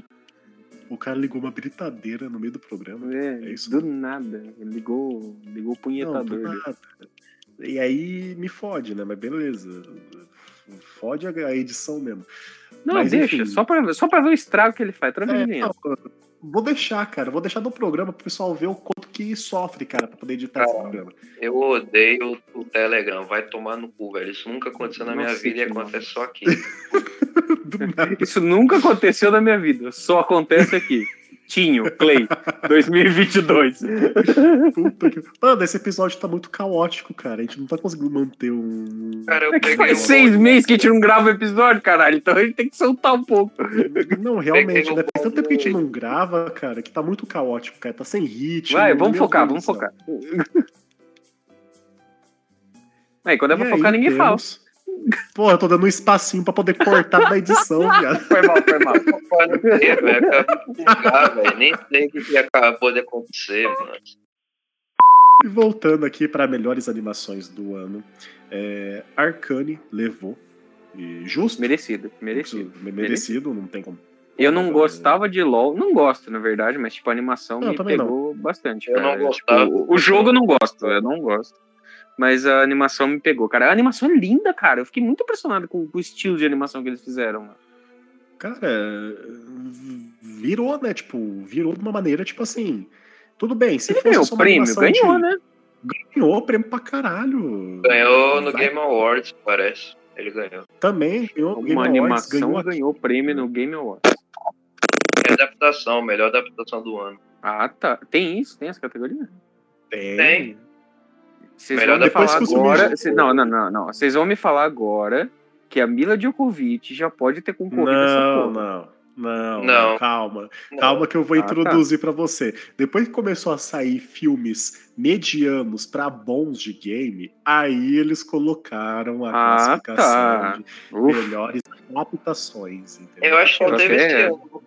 O cara ligou uma britadeira no meio do programa. É, é isso? Do nada. Ele ligou, ligou o punhetador. Não, do nada. E aí me fode, né? Mas beleza... Fode a edição mesmo. Não, mas, deixa, enfim. só pra, só pra ver o estrago que ele faz. É, não, vou deixar, cara. Vou deixar no programa pro pessoal ver o quanto que sofre, cara, pra poder editar ah, esse programa. Eu odeio o Telegram. Vai tomar no cu, velho. Isso nunca aconteceu na Nossa, minha vida e acontece só aqui. Isso nunca aconteceu na minha vida. Só acontece aqui. Tinho, Clay, dois mil e vinte e dois. Puta que... Mano, esse episódio tá muito caótico, cara. A gente não tá conseguindo manter um... Cara, eu é que faz um... seis meses que a gente não grava o episódio, caralho. Então a gente tem que soltar um pouco. Não, realmente. Um né? Faz tanto tempo que a gente não grava, cara, que tá muito caótico, cara. Tá sem ritmo. Vai, vamos focar, vamos focar. Aí, quando é pra e focar, aí, ninguém temos... fala. Pô, eu tô dando um espacinho pra poder cortar da edição, viado. Foi mal, foi mal. Nem sei o que ia poder acontecer, mano. E voltando aqui pra melhores animações do ano, é, Arcane levou. E justo. Merecido, merecido. Merecido, não tem como. Eu não gostava de LOL, não gosto, na verdade, mas tipo, a animação não, me pegou não. bastante. Eu cara. não gostava. Tipo, o jogo eu não gosto, eu não gosto. Mas a animação me pegou, cara. A animação é linda, cara. Eu fiquei muito impressionado com, com o estilo de animação que eles fizeram, mano. Cara, virou, né? Tipo, virou de uma maneira, tipo assim... Tudo bem, se Ele fosse ganhou só uma prêmio, animação ganhou, de... né? Ganhou prêmio pra caralho. Ganhou no Vai. Game Awards, parece. Ele ganhou. Também ganhou no Game Awards. Uma animação ganhou prêmio no Game Awards. É adaptação, melhor adaptação do ano. Ah, tá. Tem isso? Tem essa categoria? Tem. Tem. Vocês vão me falar agora... Cê, não, não, não, não. Vocês vão me falar agora que a Mila Djokovic já pode ter concorrido não, essa porra. Não, não, não. Calma. Não. Calma que eu vou ah, introduzir tá. pra você. Depois que começou a sair filmes medianos pra bons de game, aí eles colocaram a ah, classificação tá. de Uf. melhores adaptações. Entendeu? Eu acho que não teve esse ano.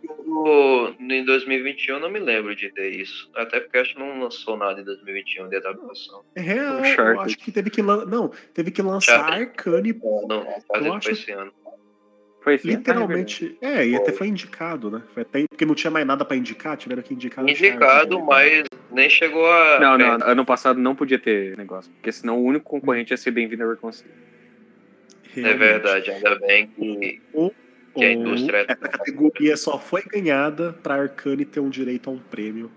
Em dois mil e vinte e um não me lembro de ter isso. Até porque acho que não lançou nada em dois mil e vinte e um de adaptação. É real, um eu acho que teve que, lan... não, teve que lançar Charter. Arcane. Não, não, não eu acho... foi esse ano. Foi esse literalmente, ano. é, e até foi indicado, né? Foi até... Porque não tinha mais nada pra indicar, tiveram que indicar. Indicado, Charter, mas nem chegou a... Não, não, ano passado não podia ter negócio, porque senão o único concorrente ia ser Bem-vindo a Reconcilio. É verdade, ainda bem que... O... Que a indústria é... Essa categoria só foi ganhada pra Arcane ter um direito a um prêmio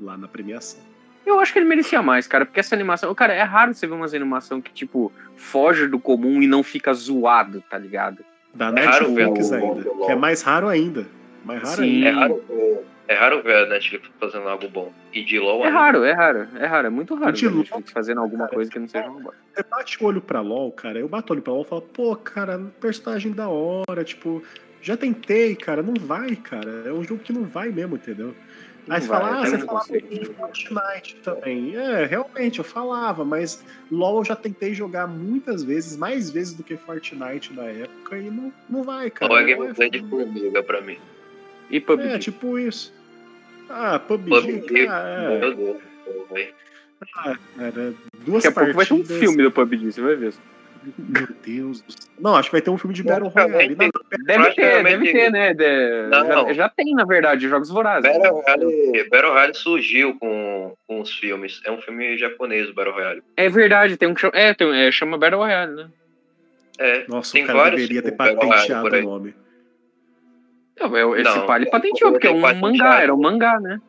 lá na premiação. Eu acho que ele merecia mais, cara, porque essa animação... Cara, é raro você ver umas animações que, tipo, foge do comum e não fica zoado, tá ligado? Da é Netflix raro ver, ainda, bom, que é mais raro ainda. Mais raro Sim. ainda. É raro, é raro ver a Netflix fazendo algo bom. E de LOL... É raro, é raro, é raro. É muito raro de ver a Netflix fazendo alguma cara, coisa que não seja roubada. Você bate o olho pra LOL, cara, eu bato o olho pra LOL e falo, pô, cara, personagem da hora, tipo, já tentei, cara, não vai, cara, é um jogo que não vai mesmo, entendeu? Aí você fala, ah, você falava de Fortnite também. É, realmente, eu falava, mas LoL eu já tentei jogar muitas vezes, mais vezes do que Fortnite na época, e não, não vai, cara. LoL é gameplay de formiga pra mim. E P U B G? É, tipo isso. Ah, P U B G, P U B G, cara. É. Meu Deus, ah, cara, duas partidas. Daqui a pouco vai ter um filme do P U B G, você vai ver. Meu Deus do céu. Não, acho que vai ter um filme de Battle Royale. Deve ter, deve ter, né? De... Não, já, não. já tem, na verdade, Jogos Vorazes. Battle Royale, Battle Royale surgiu com, com os filmes. É um filme japonês, o Battle Royale. É verdade, tem um que chama, é, tem, é, chama Battle Royale, né? É, nossa, tem o cara deveria ter patenteado o nome. Não, eu, esse não, palha patenteou, porque é um mangá, era um mangá, né?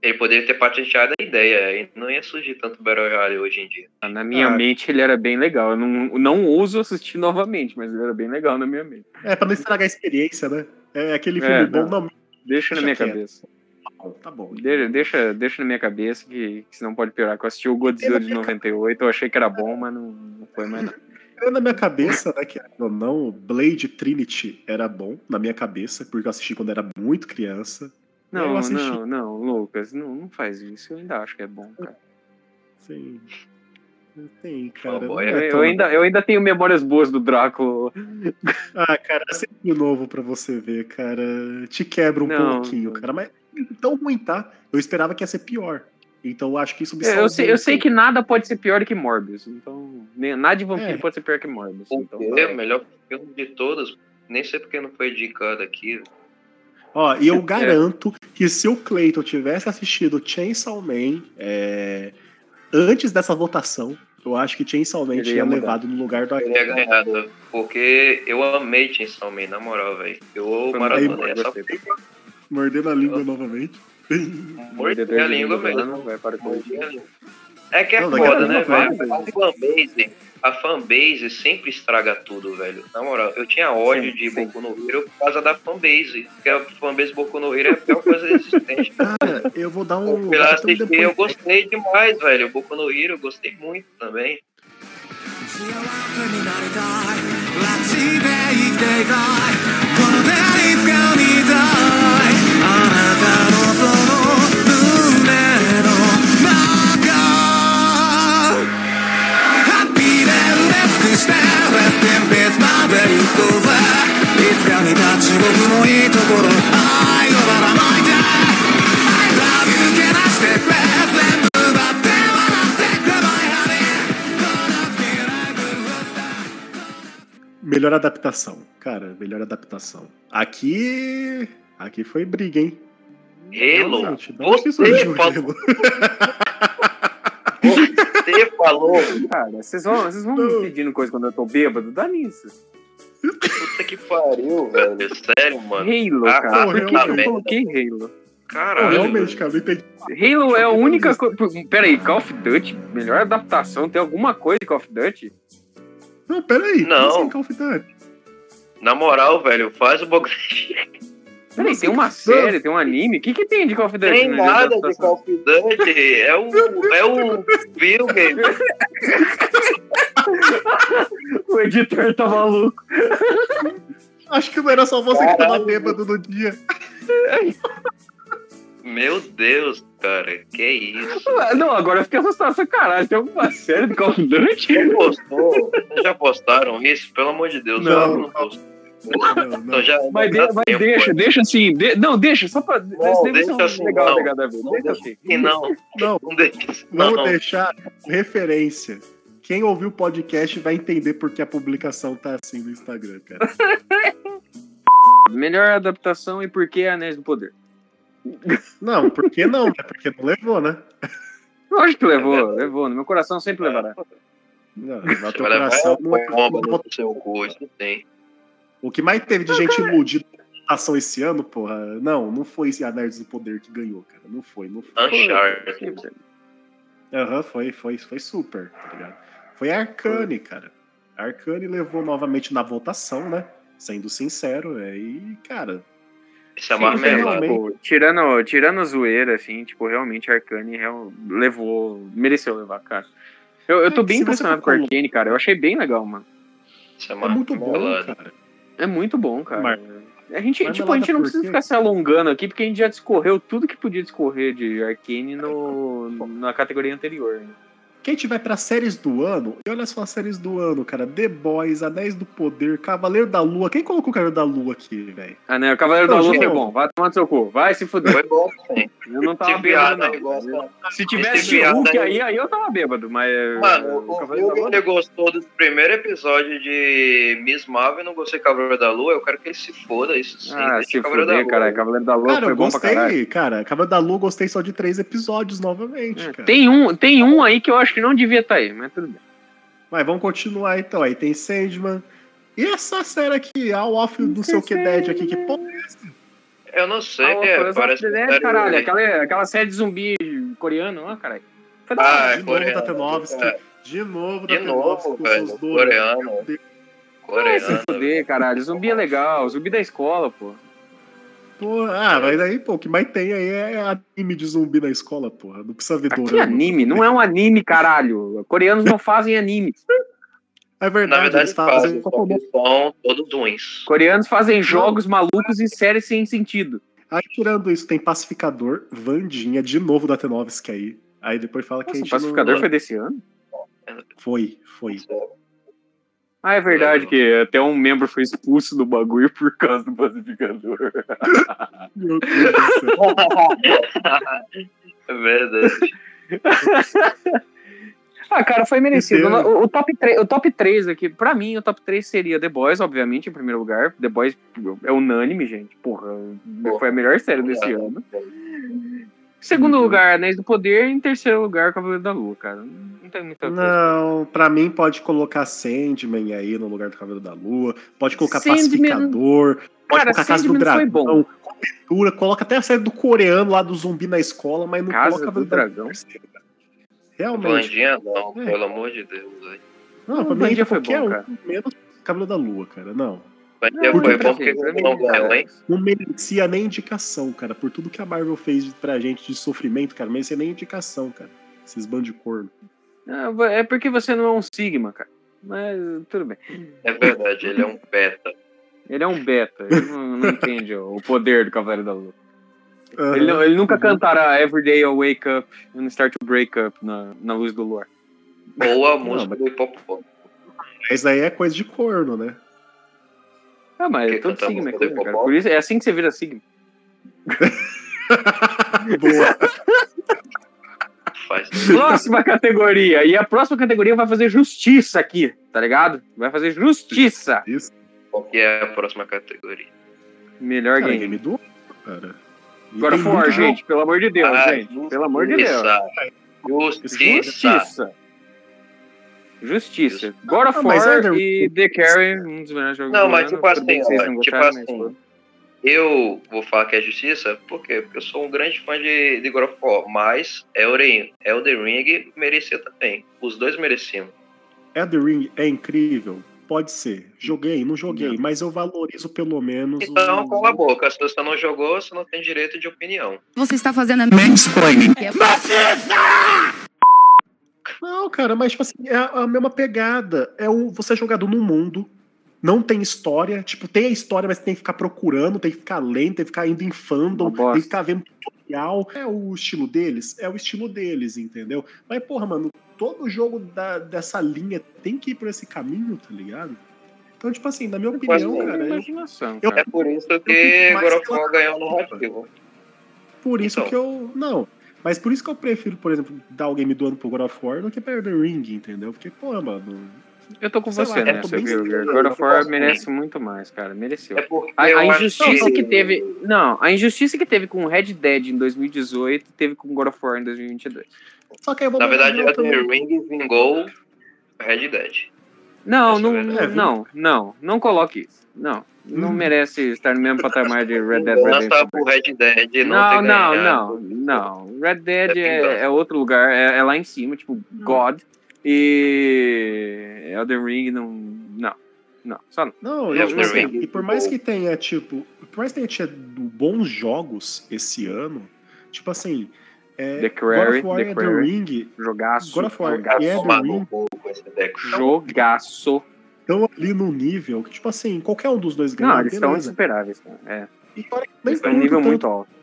Ele poderia ter patenteado a ideia, e não ia surgir tanto Battle Royale hoje em dia. Na minha ah, mente ele era bem legal, eu não, não ouso assistir novamente, mas ele era bem legal na minha mente. É, pra não estragar a experiência, né? É aquele filme é, bom, não. não deixa, deixa na minha quieto. cabeça. Tá bom, tá bom. Deixa, deixa, deixa na minha cabeça, que, que senão pode piorar. Que eu assisti o Godzilla de noventa e oito, eu achei que era bom, mas não, não foi mais nada. Era na minha cabeça, né, que ou não, Blade Trinity era bom, na minha cabeça, porque eu assisti quando era muito criança. Não, não, não, Lucas, não, não faz isso. Eu ainda acho que é bom, cara. Sim. Não tem, cara. Oh, não é eu, tão... eu, ainda, eu ainda tenho memórias boas do Drácula. Ah, cara, é sempre novo pra você ver, cara. Te quebra um não, pouquinho, não. cara. Mas tão ruim, tá? Eu esperava que ia ser pior. Então eu acho que isso me salvou. Eu, eu, sei, eu sei que nada pode ser pior que Morbius. Então, nada de vampiro é. pode ser pior que Morbius. Então, é o melhor filme de todos. Nem sei porque não foi indicado aqui. Ó, e eu garanto é. que se o Clayton tivesse assistido Chainsaw Man é, antes dessa votação, eu acho que Chainsaw Man tinha levado no lugar do Arcane. É, porque eu amei Chainsaw Man, na moral, velho. Eu maratonei essa porra. Mordendo a língua eu... novamente. Mordendo a língua mesmo. É que é não, foda, né, velho? A fanbase, a fanbase sempre estraga tudo, velho. Na moral, eu tinha ódio sim, de sim. Boku no Hero por causa da fanbase. Porque a fanbase Boku no Hero é a pior coisa existente. Cara, eu vou dar um... Eu, assistir, depois, eu gostei demais, velho. Boku no Hero, eu gostei muito também. Melhor adaptação, cara, melhor adaptação. Aqui, aqui foi briga, hein? Hello. Você falou, cara, vocês vão, vocês vão me pedindo coisa quando eu tô bêbado, dá nisso. Puta que pariu, velho. Sério, mano. Halo, ah, cara. Por que eu coloquei Halo? Caralho. Realmente, cara, eu entendi. Halo é a única coisa. Peraí, Call of Duty, melhor adaptação. Tem alguma coisa de Call of Duty? Não, peraí. Não. Call of Duty. Na moral, velho, faz o bagulho. Peraí, tem uma série, tem um anime. O que, que tem de Call of Duty? Tem nada de Call of Duty. É o. É o. Filme. O editor tá maluco. Acho que não era só você Caralho. que tava bêbado no dia. Meu Deus, cara. Que isso? Não, agora eu fiquei assustado. Caralho, tem alguma série do Call of Duty? Vocês já postaram isso? Pelo amor de Deus, não, não postou. Não, não. Então já, mas de, mas tempo, deixa, pode. deixa assim. De, não, deixa, só pra. Não, deixa um assim, legal, não, legal, legal, não, deixa assim. Não, não, não deixa. Vamos não. deixar referência. Quem ouviu o podcast vai entender porque a publicação tá assim no Instagram, cara. Melhor adaptação e por que Anéis do Poder? Não, por que não? É porque não levou, né? Lógico que levou, é levou. No meu coração sempre levará. Não, no teu coração não é bomba no seu gosto, tem. O que mais teve de não, gente iludida na ação esse ano, porra, não, não foi esse Anéis do Poder que ganhou, cara. Não foi, não foi. Uncharted. Aham, uhum, foi, foi, foi super, tá ligado? Foi a Arcane, cara. A Arcane levou novamente na votação, né? Sendo sincero, é, e, cara... Isso é uma merda. Tirando, tirando a zoeira, assim, tipo, realmente a Arcane real, levou, mereceu levar, cara. Eu, eu tô é, bem impressionado com a Arcane, cara. Eu achei bem legal, mano. Isso é, é muito bom, cara. É muito bom, cara. Mar... A gente, tipo, a gente não precisa ficar se alongando aqui, porque a gente já discorreu tudo que podia discorrer de Arcane no, na categoria anterior. Quem tiver pra séries do ano, e olha só as séries do ano, cara. The Boys, Anéis do Poder, Cavaleiro da Lua. Quem colocou o Cavaleiro da Lua aqui, velho? Ah, né? O Cavaleiro então, da Lua foi bom. Vai tomar no seu cu. Vai se fuder. Foi bom, sim. Eu não tava bêbado, não. Negócio, se tivesse o Hulk aí, aí eu tava bêbado, mas... Mano, o Hulk gostou do primeiro episódio de Miss Marvel e não gostei do Cavaleiro da Lua. Eu quero que ele se foda, isso sim. Ah, se fuder, cara. Cavaleiro da Lua cara, foi bom gostei, pra caralho. Cara, Cavaleiro da Lua eu gostei só de três episódios, novamente, é, cara. Tem um, tem um aí que eu acho que não devia estar aí, mas tudo bem. Mas vamos continuar então. Aí tem Sandman. E essa série aqui, All of não sei o que Dead aqui, que porra é essa? Eu não sei, All é, of parece Dead, que caralho, aquela, aquela série de zumbi coreano lá, caralho. Ah, de, é novo, coreano, Tatenovski, é. de novo da Tatenovski. De novo da Tatenovski. Coreano. Coreano. Vai se fuder, caralho. Zumbi é legal, zumbi da escola, pô. Ah, mas aí, pô, o que mais tem aí é anime de zumbi na escola, porra. Não precisa ver dorama. Que anime? Não é um anime, caralho. Coreanos não fazem anime. É verdade, na verdade eles fazem... fazem são todos ruins. Coreanos fazem jogos malucos e séries sem sentido. Aí, tirando isso, tem Pacificador, Vandinha, de novo da Tatenovski aí. Aí depois fala Nossa, que a gente Pacificador não... foi desse ano? Foi, foi. Ah, é verdade que até um membro foi expulso do bagulho por causa do Pacificador. Meu Deus do céu. É verdade. Ah, cara, foi merecido. O, o, top três, o top três aqui, pra mim, o top três seria The Boys, obviamente, em primeiro lugar. The Boys é unânime, gente. Porra, Porra. Foi a melhor série desse Porra. ano. Segundo lugar, Anéis do Poder. E em terceiro lugar, Cavaleiro da Lua, cara. Não tem muita coisa. Não, pra mim pode colocar Sandman aí no lugar do Cavaleiro da Lua. Pode colocar Sandman... Pacificador. Pode cara, colocar Sandman Casa do Dragão. Ruptura. Coloca até a série do coreano lá do zumbi na escola, mas não Casa coloca Cavaleiro do Dragão. Da... Realmente. Bandinha não, é. Pelo amor de Deus. Aí. Não, não, pra mim já foi bom, um, cara. Menos Cavaleiro da Lua, cara. Não. Não, foi bom porque não, cara, não merecia nem indicação, cara. Por tudo que a Marvel fez pra gente de sofrimento, cara, não merecia nem indicação, cara. Esses bandos de corno. É porque você não é um Sigma, cara. Mas tudo bem. É verdade, ele é um beta. Ele é um beta. Ele não, não entende ó, o poder do Cavaleiro da Lua. Uhum. Ele, ele nunca cantará Every Day I Wake Up and Start to Break Up na, na luz do luar. Ou a música não, mas... do hipopótamo. Mas aí é coisa de corno, né? Ah, mas que é todo Sigma, é coisa, cara. Por isso, é assim que você vira Sigma. Boa. Próxima categoria. E a próxima categoria vai fazer justiça aqui, tá ligado? Vai fazer justiça. Isso. Qual que é a próxima categoria? Melhor cara, game. game do... cara. God of War, gente. Jogo. Pelo amor de Deus, ah, gente. Justiça. Pelo amor de Deus. Justiça. Justiça. Justiça. God of War e The Quarry, um dos melhores jogos do ano. Não, mas tipo assim, ó, tipo assim, eu vou falar que é justiça, por quê? Porque eu sou um grande fã de, de God of War, mas Elden Ring merecia também. Os dois mereciam. Elden Ring é incrível? Pode ser. Joguei, não joguei, mas eu valorizo pelo menos... Então, o... cala a boca. Se você não jogou, você não tem direito de opinião. Você está fazendo a... Mansplaining. Mansplaining! Não, cara, mas tipo assim, é a mesma pegada. É um, você é jogado num mundo, não tem história, tipo, tem a história, mas tem que ficar procurando, tem que ficar lendo, tem que ficar indo em fandom, tem que ficar vendo tutorial. É o estilo deles? É o estilo deles, entendeu? Mas, porra, mano, todo jogo da, dessa linha tem que ir por esse caminho, tá ligado? Então, tipo assim, na minha eu opinião, cara, eu, imaginação, eu, cara. É por isso que God of War ganhou no Rock. Por isso então. que eu... Não... Mas por isso que eu prefiro, por exemplo, dar o game do ano pro God of War do que pra Elden Ring, entendeu? Porque, pô, mano... Eu tô com você, lá, né? God of War merece muito mais, cara. Mereceu. É a, a injustiça que teve... Não, a injustiça que teve com Red Dead em dois mil e dezoito teve com God of War em dois mil e vinte e dois. Só que eu vou Na verdade, Elden Ring vingou Red Dead. Não, não, é não, não. Não coloque isso. Não. Não hum. merece estar no mesmo patamar de Red Dead Redemption. Red Dead não, não, não, não. Red Dead é, é outro lugar, é, é lá em cima, tipo, hum. God. E Elden Ring não. Não, não, só não. Não, eu, assim, e por mais que tenha, tipo, por mais que tenha tido bons jogos esse ano, tipo assim. É, The Quarry, God of War The Quarry, Ring, jogaço, God of War jogaço, e Elden Ring, jogaço. estão ali num nível que, tipo assim, qualquer um dos dois ganha. Não, eles estão insuperáveis, cara. É. E olha, eles estão em nível tanto... muito alto.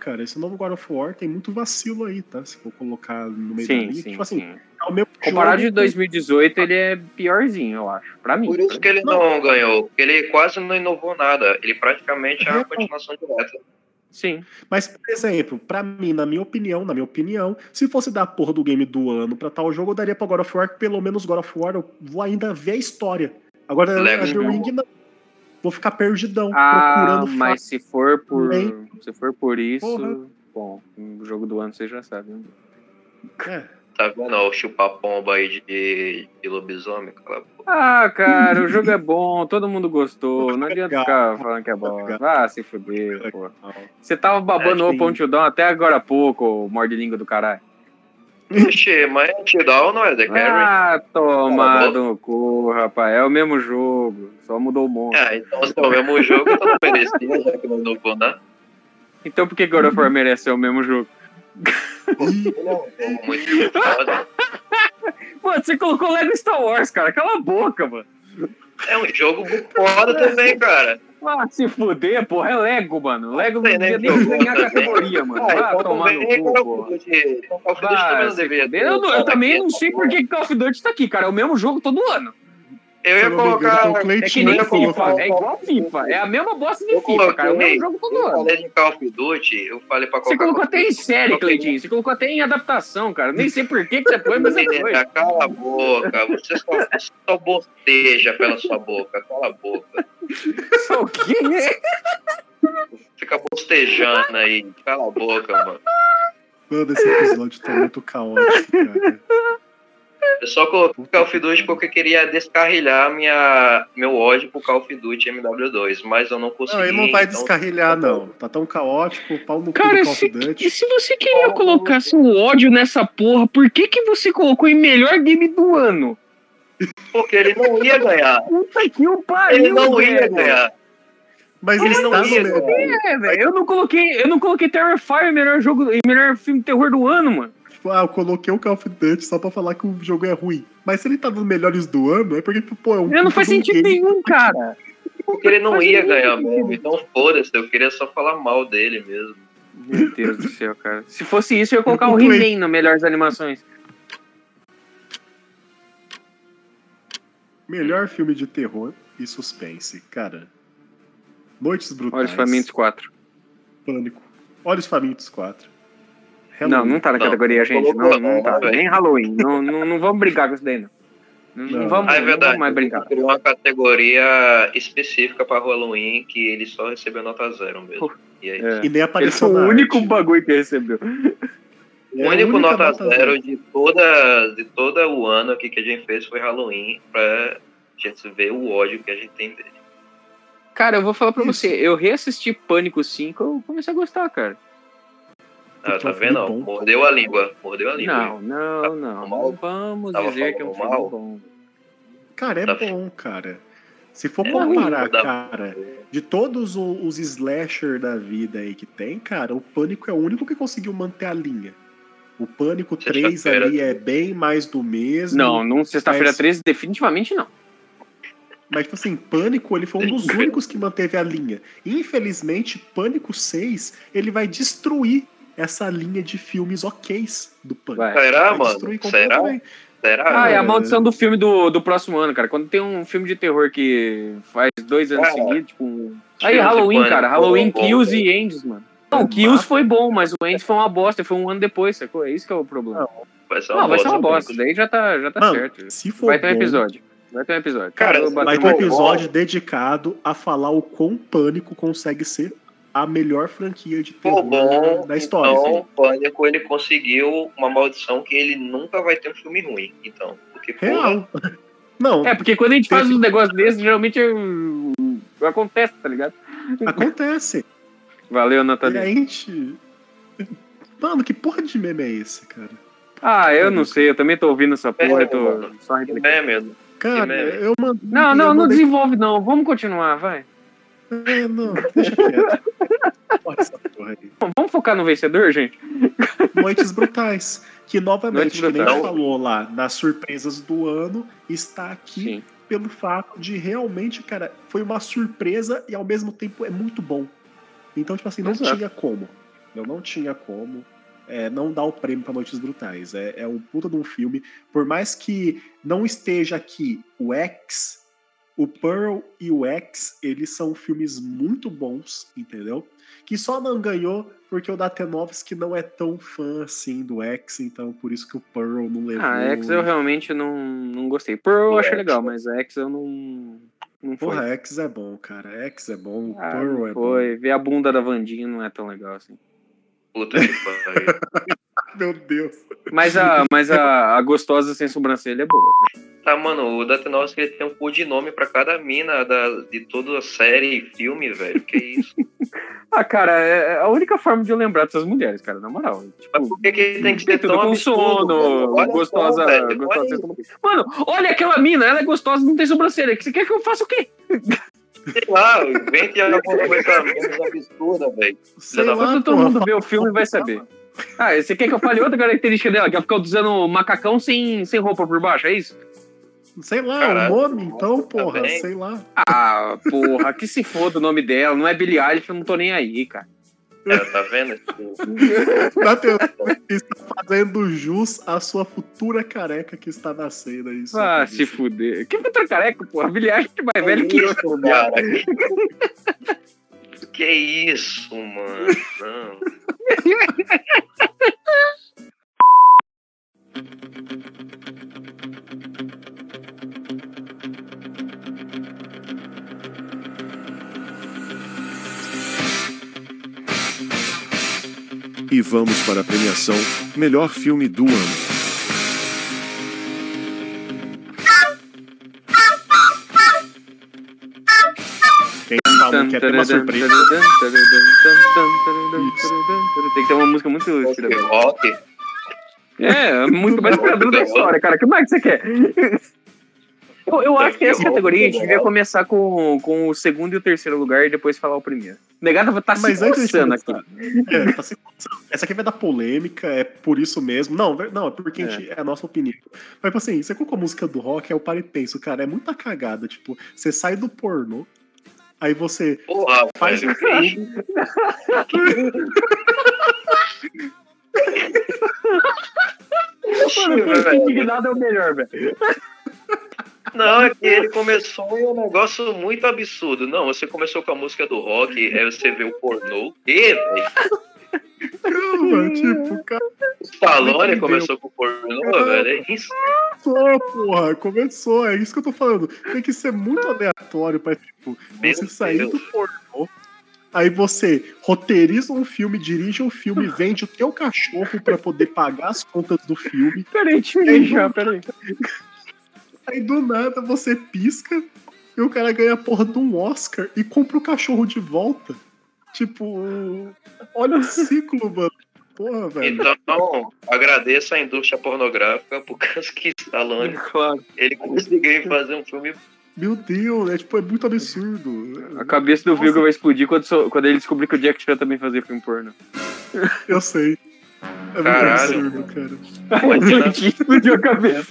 Cara, esse novo God of War tem muito vacilo aí, tá? Se for colocar no meio sim, da linha, sim, tipo assim, sim. É o meu comparado de dois mil e dezoito, ele é piorzinho, eu acho, pra mim. Por isso que ele não, não ganhou, ele quase não inovou nada, ele praticamente é uma continuação direta. Sim. Mas, por exemplo, pra mim, na minha opinião, na minha opinião, se fosse dar a porra do game do ano pra tal jogo, eu daria pra God of War, que pelo menos God of War eu vou ainda ver a história. Agora, Elden Ring não. Vou ficar perdidão, ah, procurando... mas se for por, se for por isso... Porra. Bom, o jogo do ano você já sabe. Né? É. Tá vendo o chupa-pomba aí de, de lobisomem? Cara. Ah, cara, o jogo é bom, todo mundo gostou. Não adianta ficar falando que é bom. Ah, se fuder, pô. Você tava babando é, o Pontildão até agora há pouco, morde-língua do caralho. Ixi, mas Tidal não é The Quarry. Ah, toma no cu, rapaz. É o mesmo jogo, só mudou o monte. Ah, então se é o mesmo jogo, eu não merecia, já que mudou o monte, né? Então por que God of War mereceu o mesmo jogo? Mano, você colocou Lego Star Wars, cara. Cala a boca, mano. É um jogo foda também, cara. Ah, se fuder, porra, é Lego, mano. Lego não devia nem ganhar a categoria, mano. Ah, vai tomar no cu, eu também não sei por que Call of Duty tá aqui, cara. É o mesmo jogo todo ano. Eu ia colocar... É que nem FIFA, é igual FIFA. É a mesma bosta de FIFA, cara. É o mesmo jogo todo ano. Eu falei de Call of Duty, eu falei pra colocar... Você colocou até em série, Cleitinho. Você colocou até em adaptação, cara. Nem sei por que você põe, mas é coisa. Cala a boca. Você só bosteja pela sua boca. Cala a boca. Só o quê? Fica bostejando aí. Cala a boca, mano. Mano, esse episódio tá muito caótico, cara. Eu só coloquei o Call of Duty porque eu queria descarrilhar minha, meu ódio pro Call of Duty M W dois, mas eu não consegui. Não, ele não vai então... descarrilhar, não. Tá tão caótico, o pau no cu do Call of Duty. E se você queria pau colocar seu assim, ódio nessa porra, por que que você colocou em melhor game do ano? Porque ele não ia ganhar. Puta que o pariu, ele não ia velho. ganhar. Mas ele não ia ganhar. Eu não coloquei, eu não coloquei Terrifier melhor jogo, melhor filme de terror do ano, mano. Ah, eu coloquei o Call of Duty só pra falar que o jogo é ruim. Mas se ele tá nos melhores do ano, é porque, pô, é um... Não faz sentido nenhum, cara. Porque ele não ia ganhar mesmo. Então, foda-se, eu queria só falar mal dele mesmo. Meu Deus do céu, cara. Se fosse isso, eu ia colocar o He-Man no Melhores Animações. Melhor filme de terror e suspense, cara. Noites Brutais. Olhos Famintos quatro. Pânico. Olhos Famintos quatro. Halloween. Não, não tá na não, categoria, gente. Não, não, não tá. Nem Halloween. Não, não, não vamos brigar com isso daí, não. Não, não, vamos, ah, é verdade. Não vamos mais brincar. Criou uma categoria específica pra Halloween que ele só recebeu nota zero mesmo. E, é é. e nem apareceu nada. Foi o único bagulho que ele recebeu. O é único nota, nota zero, zero de toda, de todo o ano aqui que a gente fez foi Halloween, pra gente ver o ódio que a gente tem dele. Cara, eu vou falar pra isso. você. Eu reassisti Pânico cinco, eu comecei a gostar, cara. Ah, tá vendo? Bom. Mordeu a língua. Mordeu a língua. Não, não, tá não. Mal? Vamos Tava dizer que é um filme mal? bom. Cara, é tá bom, cara. Se for é comparar, da... cara, de todos os slasher da vida aí que tem, cara, o Pânico é o único que conseguiu manter a linha. O Pânico três ali é bem mais do mesmo. Não, não Sexta-feira mas... treze definitivamente não. Mas, tipo assim, Pânico, ele foi um dos únicos que manteve a linha. Infelizmente, Pânico seis, ele vai destruir essa linha de filmes ok's do Pânico. Será, mano? Será? Será? Ah, é a maldição do filme do, do próximo ano, cara. Quando tem um filme de terror que faz dois anos seguidos, tipo... Um... Aí, Halloween, Pânico, cara. Halloween, bom, Kills bom, e velho. Ends, mano. Não, o Kills massa. foi bom, mas o Ends foi uma bosta. Foi um ano depois, sacou? É isso que é o problema. Não, vai ser uma, Não, vai ser uma bosta. bosta. Daí já tá, já tá mano, certo. Se for vai ter um bom... episódio. Vai ter um episódio. Cara, cara vai ter um episódio bom. dedicado a falar o quão Pânico consegue ser a melhor franquia de terror bom, da história. Então, assim. Pânico, ele conseguiu uma maldição que ele nunca vai ter um filme ruim. Então, porque, Real. Porra... Não. É, porque quando a gente faz um negócio desse, geralmente eu... acontece, tá ligado? Acontece. Valeu, Natália. E a gente... Mano, que porra de meme é esse, cara? Ah, eu não sei. Eu também tô ouvindo essa porra. É, tô... Só que meme. Cara, que meme. eu mando... Não, não, eu não desenvolve, não. Vamos continuar, vai. É, não, deixa quieto. Bom, vamos focar no vencedor, gente? Noites Brutais. que novamente, que nem falou lá nas surpresas do ano, está aqui. Sim. Pelo fato de realmente, cara, foi uma surpresa e ao mesmo tempo é muito bom. Então, tipo assim, não Exato. tinha como. Eu não tinha como é, não dar o prêmio para Noites Brutais. É, é um puta de um filme. Por mais que não esteja aqui o X, o Pearl e o X, eles são filmes muito bons, entendeu? Que só não ganhou porque o Datenovski não é tão fã assim do X, então por isso que o Pearl não levou. Ah, X eu realmente não, não gostei. Pearl eu achei legal, mas X eu não. não Porra, foi. X é bom, cara. X é bom, ah, Pearl é foi. bom. Ver a bunda da Vandinha não é tão legal assim. Puta que pariu. Meu Deus. Mas a, mas a, a gostosa sem sobrancelha é boa. Tá, mano, o Datenovski, ele tem um codinome pra cada mina da, de toda a série e filme, velho. Que isso? Ah, cara, é a única forma de eu lembrar dessas mulheres, cara, na moral. Tipo, mas por que que tem que ter tudo com sono, gostosa... Velho, gostosa olha mano, olha aquela mina, ela é gostosa, não tem sobrancelha. Você quer que eu faça o quê? Sei lá, invente alguma coisa menos absurda, velho. Quando todo mundo vê o filme vai saber. Ah, você quer que eu fale outra característica dela? Que ela fica usando macacão sem, sem roupa por baixo, é isso? Sei lá, Caralho, o nome então, porra, também. sei lá. Ah, porra, que se foda o nome dela. Não é Billie Eilish, eu não tô nem aí, cara. É, tá vendo? Está fazendo jus à sua futura careca que está nascendo. Isso, ah, se isso. fuder. Que futura careca, porra? Billie Eilish é mais velho que eu, cara. Que isso, mano? Não. E vamos para a premiação Melhor Filme do Ano. Quem fala que é uma surpresa. Tem que ter uma música muito louca. Rock? É, muito mais esperadora da história, cara. Que mais que você quer? Eu, eu acho que essa categoria a gente devia começar com, com o segundo e o terceiro lugar e depois falar o primeiro. O negado tá se coçando aqui. É, tá se coçando. Essa aqui vai dar polêmica, é por isso mesmo. Não, não é porque é. A gente, é a nossa opinião. Mas, tipo assim, você colocou a música do rock, eu paro e penso, cara, é muita cagada. Tipo, você sai do pornô, aí você Porra, faz o filme. Mano, o que indignado é o melhor, velho. Não, é que ele começou e é um negócio muito absurdo. Não, você começou com a música do rock, aí você vê o pornô. E, velho? Calma, tipo, cara. O Stallone começou com o pornô, velho. É isso. Só, porra, começou. É isso que eu tô falando. Tem que ser muito aleatório pra, tipo, Meu você sair Deus. do pornô. Aí você roteiriza um filme, dirige um filme, vende o teu cachorro pra poder pagar as contas do filme. Peraí, deixa eu já, peraí. Aí do nada você pisca e o cara ganha a porra de um Oscar e compra o cachorro de volta. Tipo, olha o ciclo, mano. Porra, velho. Então, agradeço a indústria pornográfica por causa que Stallone, claro, ele conseguiu fazer um filme. Meu Deus, é, tipo, é muito absurdo. A cabeça do Viggo vai explodir quando, so... quando ele descobrir que o Jack Chan também fazia filme porno. Eu sei. É muito Caralho. absurdo, cara. Pô, ele explodiu a cabeça.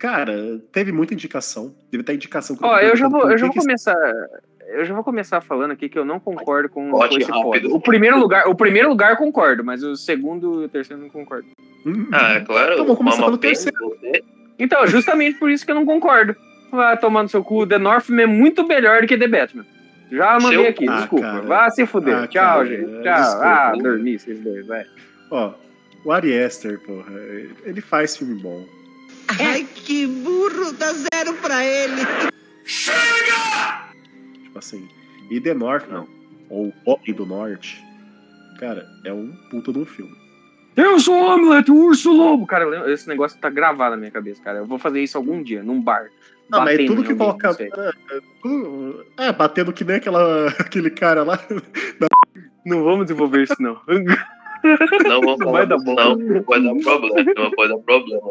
Cara, teve muita indicação. Teve até indicação. Ó, oh, eu, eu já vou, eu já vou que... começar. Eu já vou começar falando aqui que eu não concordo com, com esse pódio. O primeiro lugar, o primeiro lugar eu concordo, mas o segundo e o terceiro não concordo. Hum, ah, é claro. Então, vamos começar pelo terceiro. Você. Então, justamente por isso que eu não concordo. Vai tomar no seu cu. The Northman é muito melhor do que The Batman. Já mandei seu... aqui, desculpa. Ah, Vá se fuder. Ah, Tchau, cara, gente. Tchau. Desculpa. Ah, dormi, vocês dois, vai. Ó. O Ari Aster, porra, ele faz filme bom. Ai, que burro, dá zero pra ele. Chega! Tipo assim, e The Northman, ou Homem do Norte, cara, é um puta de um filme. Eu sou o Hamlet, o urso lobo! Cara, esse negócio tá gravado na minha cabeça, cara. Eu vou fazer isso algum dia, num bar. Não, mas tudo que coloca... É, batendo que nem aquela, aquele cara lá. Não vamos desenvolver isso, não. Não, vamos não vai dar bom. Não, vai dar problema. Não vai dar problema.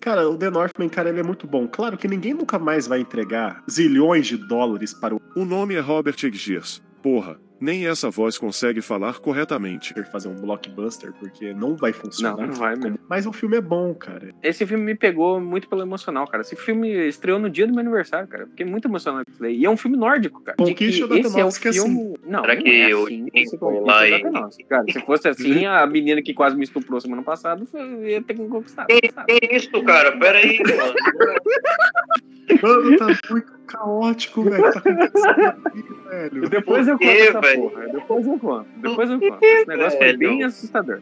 Cara, o The Northman, cara, ele é muito bom. Claro que ninguém nunca mais vai entregar zilhões de dólares para o... O nome é Robert Eggers. Porra, nem essa voz consegue falar corretamente. Fazer um blockbuster, porque não vai funcionar. Não, não vai mesmo. Mas o filme é bom, cara. Esse filme me pegou muito pelo emocional, cara. Esse filme estreou no dia do meu aniversário, cara. Fiquei muito emocionado com isso daí. E é um filme nórdico, cara. Conquista da Tenosca é assim. Não, será não que é assim. Esse Conquista da Tenosca, cara. Se fosse assim, a menina que quase me estuprou semana passada ia ter que me conquistar. Que é isso, cara? Pera aí, mano. Mano, tá muito caótico, velho. Tá acontecendo aqui, velho. Depois eu conto essa porra. Depois eu conto. Depois eu conto. Esse negócio foi bem assustador.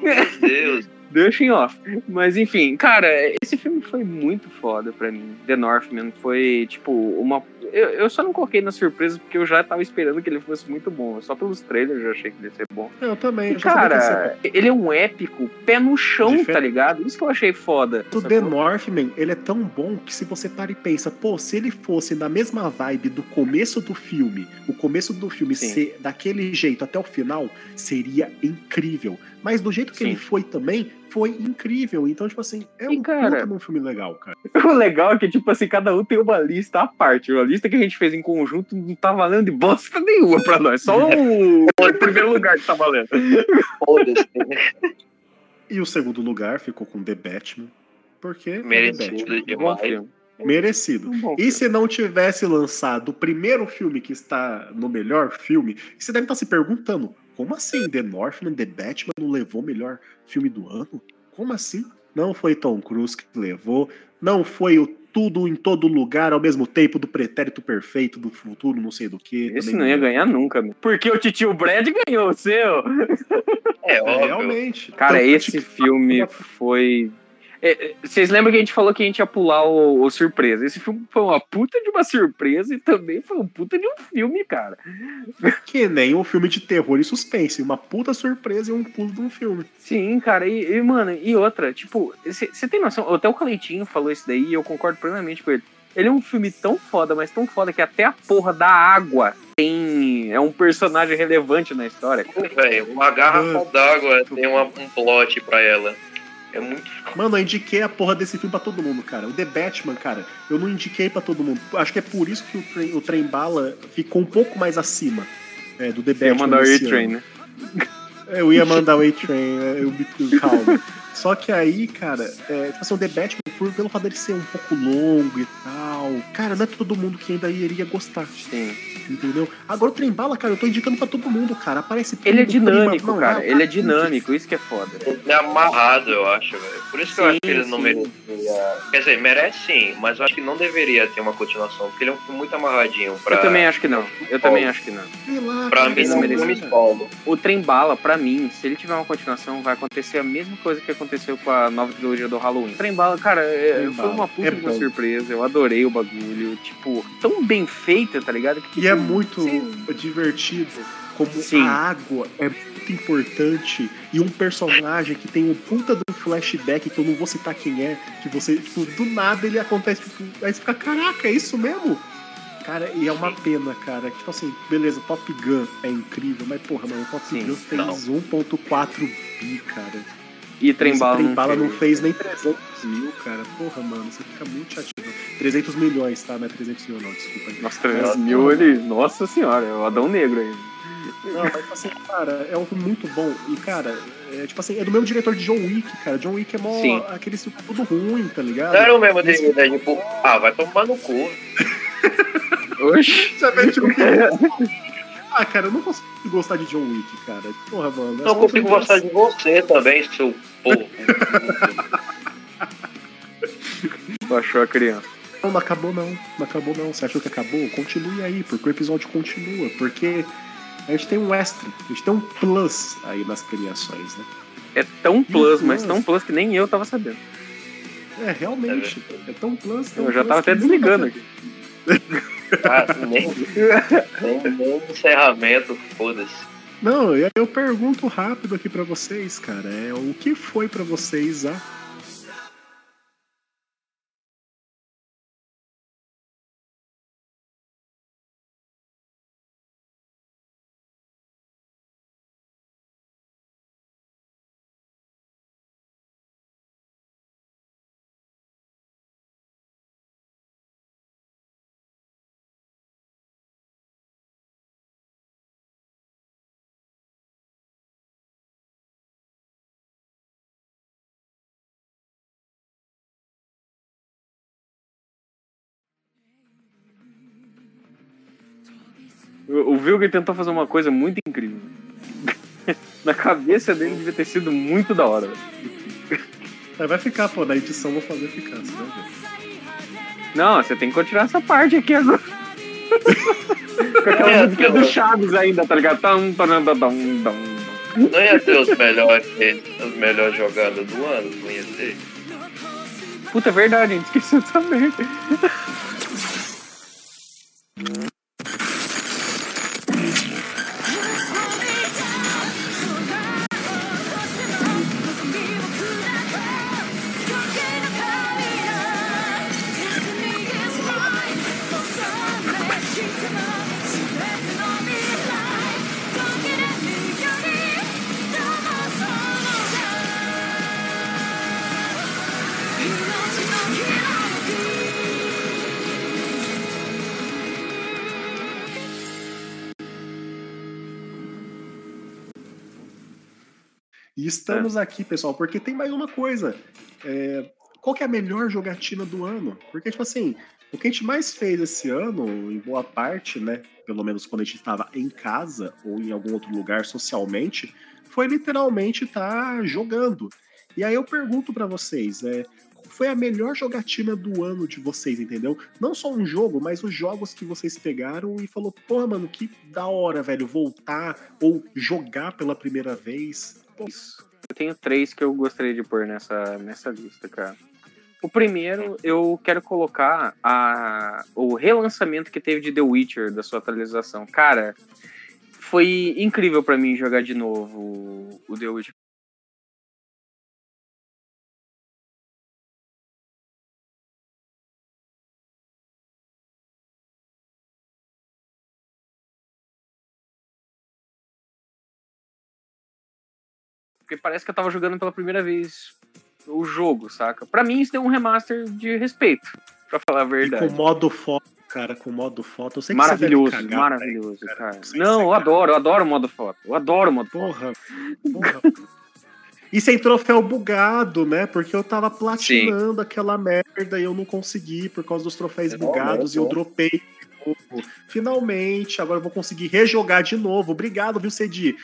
Meu Deus. Deixa em off. Mas enfim, cara, esse filme foi muito foda pra mim. The Northman foi, tipo, uma... Eu, eu só não coloquei na surpresa porque eu já tava esperando que ele fosse muito bom. Só pelos trailers eu já achei que ele ia ser bom. Eu também. E, eu cara, ele é um épico pé no chão, Diferente. Tá ligado? Isso que eu achei foda. O The Northman, ele é tão bom que se você para e pensa, pô, se ele fosse na mesma vibe do começo do filme, o começo do filme Sim. ser daquele jeito até o final, seria incrível. Mas do jeito que Sim. ele foi também... foi incrível, então, tipo assim, é um, cara, um filme legal, cara. O legal é que, tipo assim, cada um tem uma lista à parte. A lista que a gente fez em conjunto não tá valendo de bosta nenhuma pra nós. Só o, o primeiro lugar que tá valendo. E o segundo lugar ficou com The Batman, porque... Merecido Batman, demais. Merecido. Um e se não tivesse lançado o primeiro filme que está no melhor filme, você deve estar se perguntando, como assim? The Northman, The Batman não levou o melhor filme do ano? Como assim? Não foi Tom Cruise que levou, não foi o Tudo em Todo Lugar ao Mesmo Tempo do Pretérito Perfeito, do Futuro, não sei do que. Esse não ia ganhou. Ganhar nunca, meu. Porque o Titio Brad ganhou o seu. É, óbvio. Realmente. Cara, então, esse filme foi... É, vocês lembram que a gente falou que a gente ia pular o, o surpresa? Esse filme foi uma puta de uma surpresa e também foi uma puta de um filme, cara. Que nem um filme de terror e suspense. Uma puta surpresa e um pulo de um filme. Sim, cara. E, e mano, e outra, tipo, você tem noção? Até o Cleitinho falou isso daí e eu concordo plenamente com ele. Ele é um filme tão foda, mas tão foda que até a porra da água tem... é um personagem relevante na história. Velho, uma garrafa d'água tem uma, um plot pra ela. É muito... Mano, eu indiquei a porra desse filme pra todo mundo, cara. O The Batman, cara, eu não indiquei pra todo mundo. Acho que é por isso que o, tre- o Trem-Bala ficou um pouco mais acima é, do The Batman. Eu ia mandar o A-Train, né? Eu ia mandar o A-Train, eu me calmo. Só que aí, cara, é, tipo assim, o The Batman, por, pelo fato dele ser um pouco longo e tal, cara, não é todo mundo que ainda iria gostar. Sim. Entendeu? Agora o Trem-Bala, cara, eu tô indicando pra todo mundo, cara. Aparece tudo. Ele é dinâmico, prima, cara. Não, ele é dinâmico, isso que é foda. Ele é amarrado, eu acho, velho. Por isso que sim, eu acho que ele sim. não merecia. Quer dizer, merece sim, mas eu acho que não deveria ter uma continuação, porque ele é um filme muito amarradinho pra... Eu também acho que não. Eu Paulo. também acho que não. Sei lá, pra mim, não merece. O Trem-Bala, pra mim, se ele tiver uma continuação, vai acontecer a mesma coisa que aconteceu com a nova trilogia do Halloween. O Trem-Bala, cara, Trem-Bala. foi uma puta é de uma surpresa. Eu adorei o bagulho. Tipo, tão bem feita, tá ligado? Que, tipo, e é muito Sim. divertido, como Sim. a água é muito importante e um personagem que tem um puta de um flashback que eu não vou citar quem é, que você, tipo, do nada ele acontece, tipo, aí você fica, caraca, é isso mesmo? Cara, e é uma pena, cara, tipo assim, beleza, Top Gun é incrível, mas porra, mano, Top Sim, Gun fez um ponto quatro bi, cara. E Trem-Bala não, Trem-Bala não fez nem trezentos mil, cara. Porra, mano, você fica muito chateado. trezentos milhões, tá? Não é trezentos mil, não, desculpa. Nossa, trezentos mil, ele... Nossa senhora, é o Adão Negro aí. Não, mas assim, cara, é um filme muito bom. E, cara, é tipo assim, é do mesmo diretor de John Wick, cara. John Wick é mó Sim. aquele filme todo ruim, tá ligado? Não era o mesmo dele, né? Tipo, ah, vai tomar no cu. Oxi. Você vai, tipo... Ah, cara, eu não consigo gostar de John Wick, cara. Porra, mano. Não consigo gostar assim. de você também, seu porra. Baixou a criança. Não, não acabou não. Não acabou não. Você achou que acabou? Continue aí, porque o episódio continua. Porque a gente tem um extra. A gente tem um plus aí nas premiações, né? é tão plus, mas tão plus que nem eu tava sabendo. É, realmente. É tão plus. Tão eu já plus tava até desligando aqui. Ah, nem, nem, nem encerramento, foda-se. Não, eu pergunto rápido aqui pra vocês, cara. É, o que foi pra vocês a... O Vilger tentou fazer uma coisa muito incrível. Na cabeça dele devia ter sido muito da hora. Aí vai ficar, pô, na edição vou fazer ficar. Você vai ver. Não, você tem que continuar essa parte aqui agora. Com aquela é, música do Chaves ainda, tá ligado? Não ia ter os melhores, os melhores jogadas do ano, não ia ter. Puta, é verdade, a gente esqueceu também. Estamos aqui, pessoal, porque tem mais uma coisa. É, qual que é a melhor jogatina do ano? Porque, tipo assim, o que a gente mais fez esse ano, em boa parte, né? Pelo menos quando a gente estava em casa ou em algum outro lugar socialmente, foi literalmente estar jogando. E aí eu pergunto pra vocês, é, qual foi a melhor jogatina do ano de vocês, entendeu? Não só um jogo, mas os jogos que vocês pegaram e falou, porra, mano, que da hora, velho, voltar ou jogar pela primeira vez... Isso. Eu tenho três que eu gostaria de pôr nessa, nessa lista, cara. O primeiro, eu quero colocar a, o relançamento que teve de The Witcher, da sua atualização. Cara, foi incrível pra mim jogar de novo o The Witcher. Porque parece que eu tava jogando pela primeira vez o jogo, saca? Pra mim isso deu um remaster de respeito, pra falar a verdade. E com modo foto, cara, com modo foto. Eu sei maravilhoso, que você deve cagar, maravilhoso, cara. cara. Eu Não, eu adoro, eu adoro o modo foto. Eu adoro o modo porra, foto. Porra. E sem troféu bugado, né? Porque eu tava platinando Sim. aquela merda e eu não consegui por causa dos troféus é bugados bom, é bom. E eu dropei. Finalmente, agora eu vou conseguir rejogar de novo. Obrigado, viu, Cedi,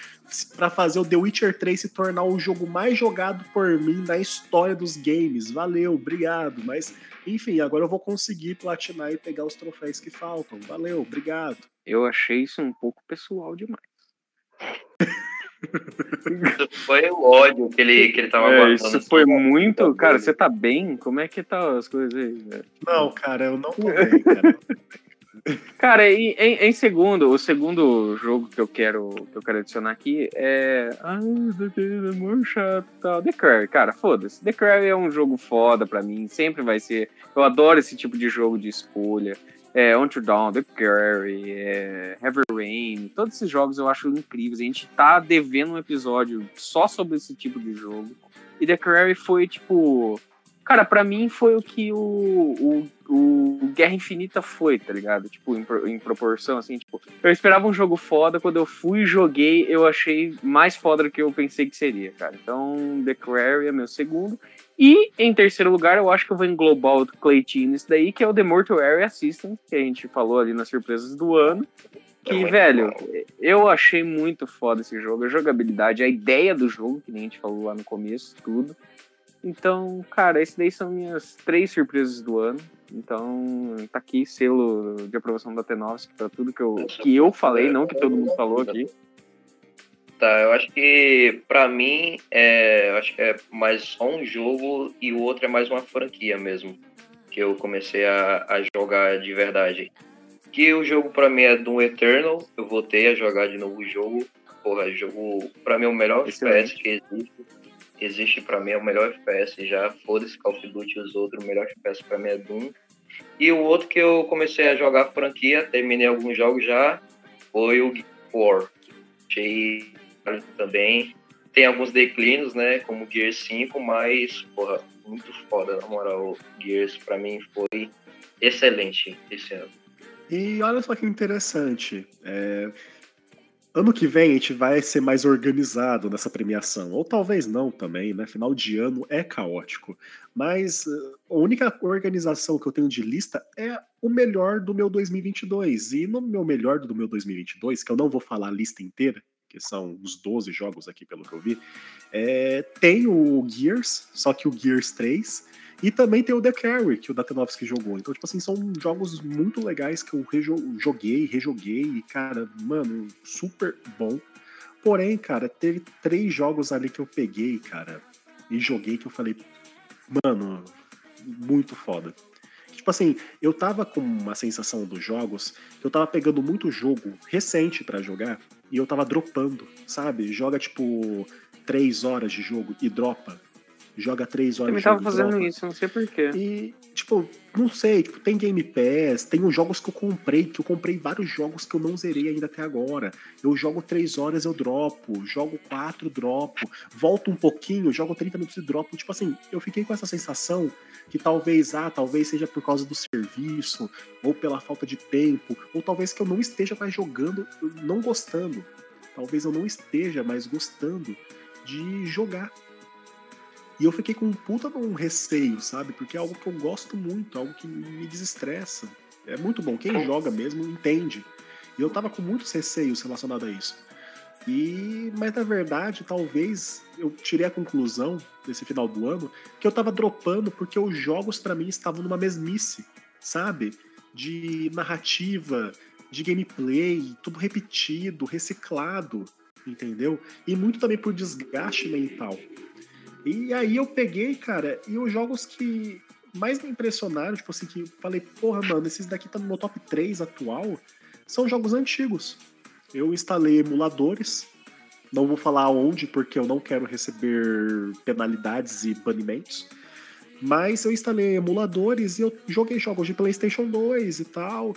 pra fazer o The Witcher três se tornar o jogo mais jogado por mim na história dos games. Valeu, obrigado. Mas, enfim, agora eu vou conseguir platinar e pegar os troféus que faltam. Valeu, obrigado. Eu achei isso um pouco pessoal demais. Foi o ódio que ele, que ele tava é, isso foi muito, cara, cara, você tá bem? Como é que tá as coisas aí, velho? Não, cara, eu não tô bem, cara. Cara, em, em, em segundo, o segundo jogo que eu quero, que eu quero adicionar aqui é... Ah, The Quarry, cara, foda-se. The Quarry é um jogo foda pra mim, sempre vai ser. Eu adoro esse tipo de jogo de escolha. É, Until Dawn, The Quarry, é, Heavy Rain, todos esses jogos eu acho incríveis. A gente tá devendo um episódio só sobre esse tipo de jogo. E The Quarry foi, tipo... Cara, pra mim foi o que o, o, o Guerra Infinita foi, tá ligado? Tipo, em, em proporção, assim, tipo... Eu esperava um jogo foda, quando eu fui e joguei, eu achei mais foda do que eu pensei que seria, cara. Então, The Quarry é meu segundo. E, em terceiro lugar, eu acho que eu vou englobar o Clayton nesse daí, que é o The Mortuary Assistant, que a gente falou ali nas surpresas do ano. Que, velho, eu achei muito foda esse jogo. A jogabilidade, a ideia do jogo, que nem a gente falou lá no começo, tudo... Então, cara, esses daí são minhas três surpresas do ano. Então, tá aqui selo de aprovação da T nove, que tá tudo que eu, que eu falei, não que todo mundo falou aqui. Tá, eu acho que pra mim é, eu acho que é mais só um jogo e o outro é mais uma franquia mesmo, que eu comecei a, a jogar de verdade. Que o jogo pra mim é Doom Eternal, eu voltei a jogar de novo o jogo. Porra, jogo pra mim é o melhor Excelente. F P S que existe. Existe pra mim é o melhor F P S já, foda-se Call of Duty e os outros, o melhor F P S pra mim é Doom. E o outro que eu comecei a jogar franquia, terminei alguns jogos já, foi o Gears of War. Achei também, tem alguns declinos, né, como Gears cinco, mas, porra, muito foda, na moral, Gears pra mim foi excelente esse ano. E olha só que interessante, é... ano que vem a gente vai ser mais organizado nessa premiação, ou talvez não também, né, final de ano é caótico, mas a única organização que eu tenho de lista é o melhor do meu dois mil e vinte e dois, e no meu melhor do meu dois mil e vinte e dois, que eu não vou falar a lista inteira, que são uns doze jogos aqui, pelo que eu vi, é, tem o Gears, só que o Gears três, e também tem o The Quarry, que o Datanovski jogou. Então, tipo assim, são jogos muito legais que eu rejo- joguei, rejoguei, e, cara, mano, super bom. Porém, cara, teve três jogos ali que eu peguei, cara, e joguei, que eu falei, mano, muito foda. Tipo assim, eu tava com uma sensação dos jogos, que eu tava pegando muito jogo recente pra jogar, e eu tava dropando, sabe? Joga, tipo, três horas de jogo e dropa. Joga três horas de jogo. Eu me tava fazendo isso, não sei porquê. E, tipo, não sei, tipo, tem Game Pass, tem os jogos que eu comprei, que eu comprei vários jogos que eu não zerei ainda até agora. Eu jogo três horas, eu dropo, jogo quatro, dropo, volto um pouquinho, jogo trinta minutos e dropo. Tipo assim, eu fiquei com essa sensação que talvez, ah, talvez seja por causa do serviço, ou pela falta de tempo, ou talvez que eu não esteja mais jogando, não gostando. Talvez eu não esteja mais gostando de jogar. E eu fiquei com um puta de um receio, sabe? Porque é algo que eu gosto muito, algo que me desestressa. É muito bom. Quem joga mesmo entende. E eu tava com muitos receios relacionados a isso. E... mas, na verdade, talvez eu tirei a conclusão desse final do ano que eu tava dropando porque os jogos, pra mim, estavam numa mesmice, sabe? De narrativa, de gameplay, tudo repetido, reciclado, entendeu? E muito também por desgaste mental. E aí eu peguei, cara, e os jogos que mais me impressionaram, tipo assim, que eu falei, porra, mano, esses daqui tá no meu top três atual, são jogos antigos. Eu instalei emuladores, não vou falar onde, porque eu não quero receber penalidades e banimentos, mas eu instalei emuladores e eu joguei jogos de PlayStation dois e tal.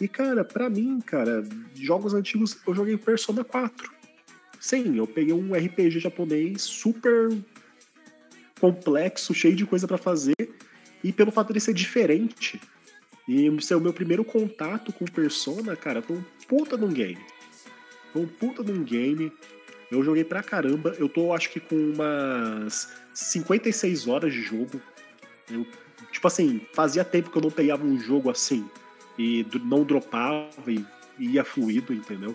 E, cara, pra mim, cara, jogos antigos, eu joguei Persona quatro. Sim, eu peguei um R P G japonês super... complexo, cheio de coisa pra fazer, e pelo fato dele ser diferente e ser o meu primeiro contato com Persona, cara, foi um puta de um game foi um puta de um game eu joguei pra caramba. Eu tô, acho que, com umas cinquenta e seis horas de jogo. Eu, tipo assim, fazia tempo que eu não pegava um jogo assim e não dropava e ia fluido, entendeu?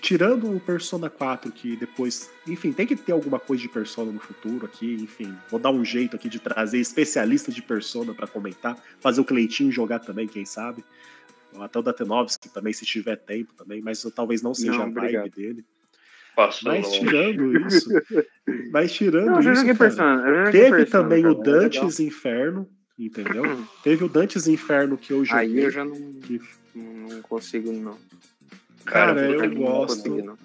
Tirando o Persona quatro, que depois... enfim, tem que ter alguma coisa de Persona no futuro aqui, enfim. Vou dar um jeito aqui de trazer especialista de Persona pra comentar. Fazer o Cleitinho jogar também, quem sabe. Até o Datanovski também, se tiver tempo também. Mas eu, talvez não seja não, a vibe obrigado. Dele. Passou mas longe. Tirando isso... mas tirando não, isso, cara, Persona, teve Persona, também cara, o Dante's é Inferno, entendeu? Teve o Dante's Inferno que eu joguei. Aí eu já não, que... não consigo, não. Cara, cara, eu, eu gosto. Não não.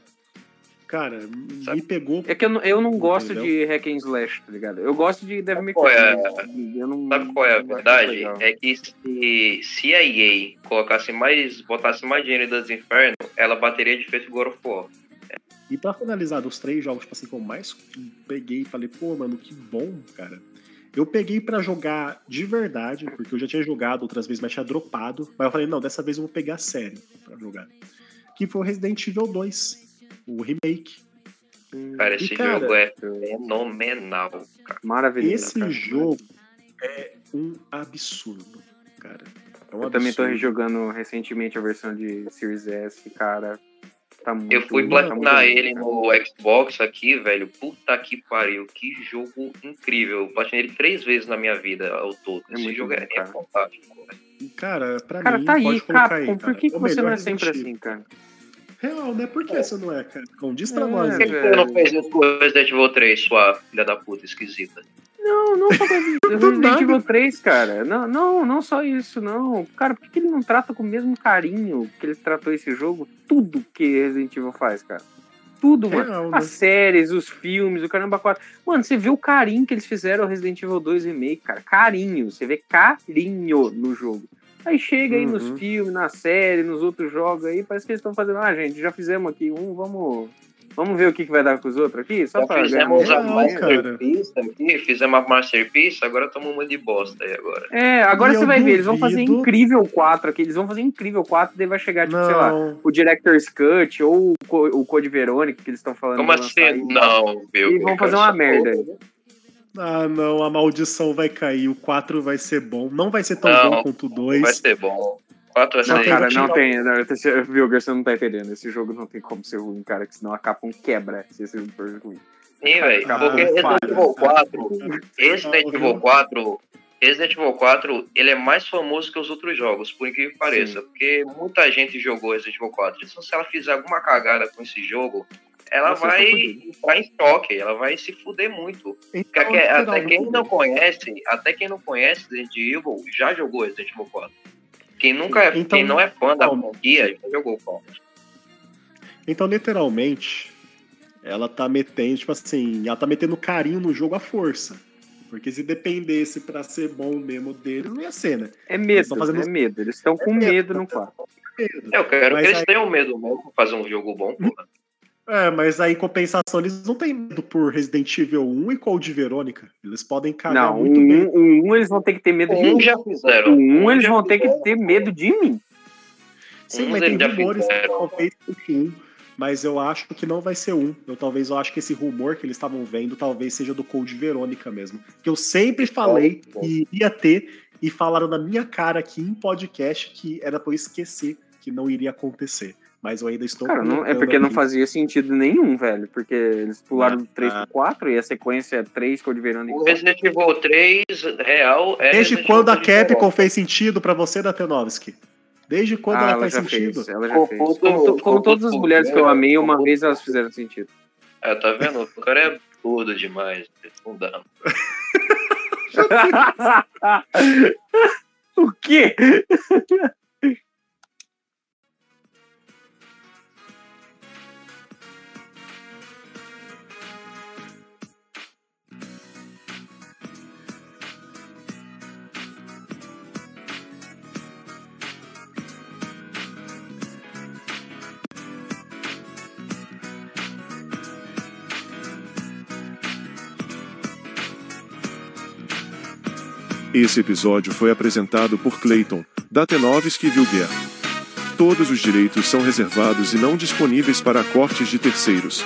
Cara, sabe? Me pegou. É que eu não, eu não gosto entendeu? De hack and slash, tá ligado? Eu gosto de Devil May Cry. Sabe qual é a verdade? É que se, se a E A colocasse mais, botasse mais dinheiro das Inferno, ela bateria de frente com o God of War. É. E pra finalizar, dos três jogos, tipo assim, que eu mais peguei e falei, pô, mano, que bom, cara. Eu peguei pra jogar de verdade, porque eu já tinha jogado outras vezes, mas tinha dropado. Mas eu falei, não, dessa vez eu vou pegar sério pra jogar. Que foi o Resident Evil dois, o remake. Cara, esse e, cara, jogo é fenomenal, cara. Maravilhoso. Esse cara. Jogo é um absurdo, cara. É um eu absurdo. Também tô jogando recentemente a versão de Series S, cara. Tá muito eu fui platinar tá ele no Xbox aqui, velho. Puta que pariu, que jogo incrível. Eu platinei ele três vezes na minha vida ao todo. É esse jogo bom, é fantástico, velho. Cara, pra cara, mim, tá aí, pode colocar Capcom, aí, cara. Por que, que você não é sempre assim, cara? real, né? Por que é. Você não é, cara? Condiz pra é, nós, né? Por que você não fez isso com o Resident Evil três, sua filha da puta esquisita? Não, não só Resident Evil três, cara. Não, não, não só isso, não. Cara, por que, que ele não trata com o mesmo carinho que ele tratou esse jogo? Tudo que Resident Evil faz, cara. Tudo, mano. Real, né? As séries, os filmes, o caramba quatro. Mano, você vê o carinho que eles fizeram ao Resident Evil dois Remake, cara. Carinho. Você vê carinho no jogo. Aí chega aí uhum. nos filmes, na série, nos outros jogos aí, parece que eles estão fazendo, ah, gente, já fizemos aqui um, vamos, vamos ver o que, que vai dar com os outros aqui, só já pra fizemos ganhar. Uma masterpiece aqui, fizemos uma masterpiece, agora estamos uma de bosta aí agora. É, agora e você vai duvido. Ver, eles vão fazer incrível quatro aqui, eles vão fazer incrível quatro, daí vai chegar, tipo, não. sei lá, o Director's Cut ou o Code Verônica, que eles estão falando. Como assim? Aí, não, viu? E vão fazer uma merda aí. Ah, não, a maldição vai cair. O quatro vai ser bom. Não vai ser tão não, bom quanto o dois. Vai ser bom. quatro vai ser. Não, cara, não tem. Vilger, você não tá entendendo. Esse jogo não tem como ser ruim, cara, que senão a Capcom quebra se esse jogo for ruim. Sim, velho. Porque Resident Evil quatro, Resident Evil quatro, Resident Evil quatro, ele é mais famoso que os outros jogos, por incrível que pareça. Sim. Porque muita gente jogou Resident Evil quatro. Então, se ela fizer alguma cagada com esse jogo, ela Nossa, vai entrar em choque, ela vai se fuder muito. Então, até, é até quem não conhece, até quem não conhece Resident Evil já jogou Resident Evil quatro. Quem, nunca, então, quem não é fã da franquia já jogou o quatro. Então, literalmente, ela tá metendo, tipo assim, ela tá metendo carinho no jogo à força. Porque se dependesse pra ser bom mesmo deles, não ia ser, né? É medo, fazendo... é medo. Eles estão com é medo, medo no quatro. É, eu quero Mas que eles aí... tenham medo mesmo pra fazer um jogo bom, pô. É, mas aí, em compensação, eles não têm medo por Resident Evil um e Code Verônica. Eles podem cagar não, muito um, bem. Não, um, um eles vão ter que ter medo um de mim. Já fizeram. Um, um eles já vão fizeram. ter que ter medo de mim. Sim, um mas tem rumores que talvez um, mas eu acho que não vai ser um. Eu talvez eu acho que esse rumor que eles estavam vendo talvez seja do Code Verônica mesmo. Que eu sempre falei bom, bom. que ia ter e falaram na minha cara aqui em podcast que era pra eu esquecer que não iria acontecer. Mas eu ainda estou... Cara, não, é porque não fazia sentido nenhum, velho. Porque eles pularam do três pro quatro e a sequência é três, Code Verônica. O Resident Evil três real é... Desde quando a Capcom fez sentido pra você, Datenovski? Desde quando ah, ela, ela faz sentido? Fez, ela já como, fez. Como, como, como todas as mulheres que eu amei, uma vez elas fizeram sentido. É, tá vendo? O cara é tudo demais. Não dá. O quê? Esse episódio foi apresentado por Clayton, Datenovski e Vilguer. Todos os direitos são reservados e não disponíveis para cortes de terceiros.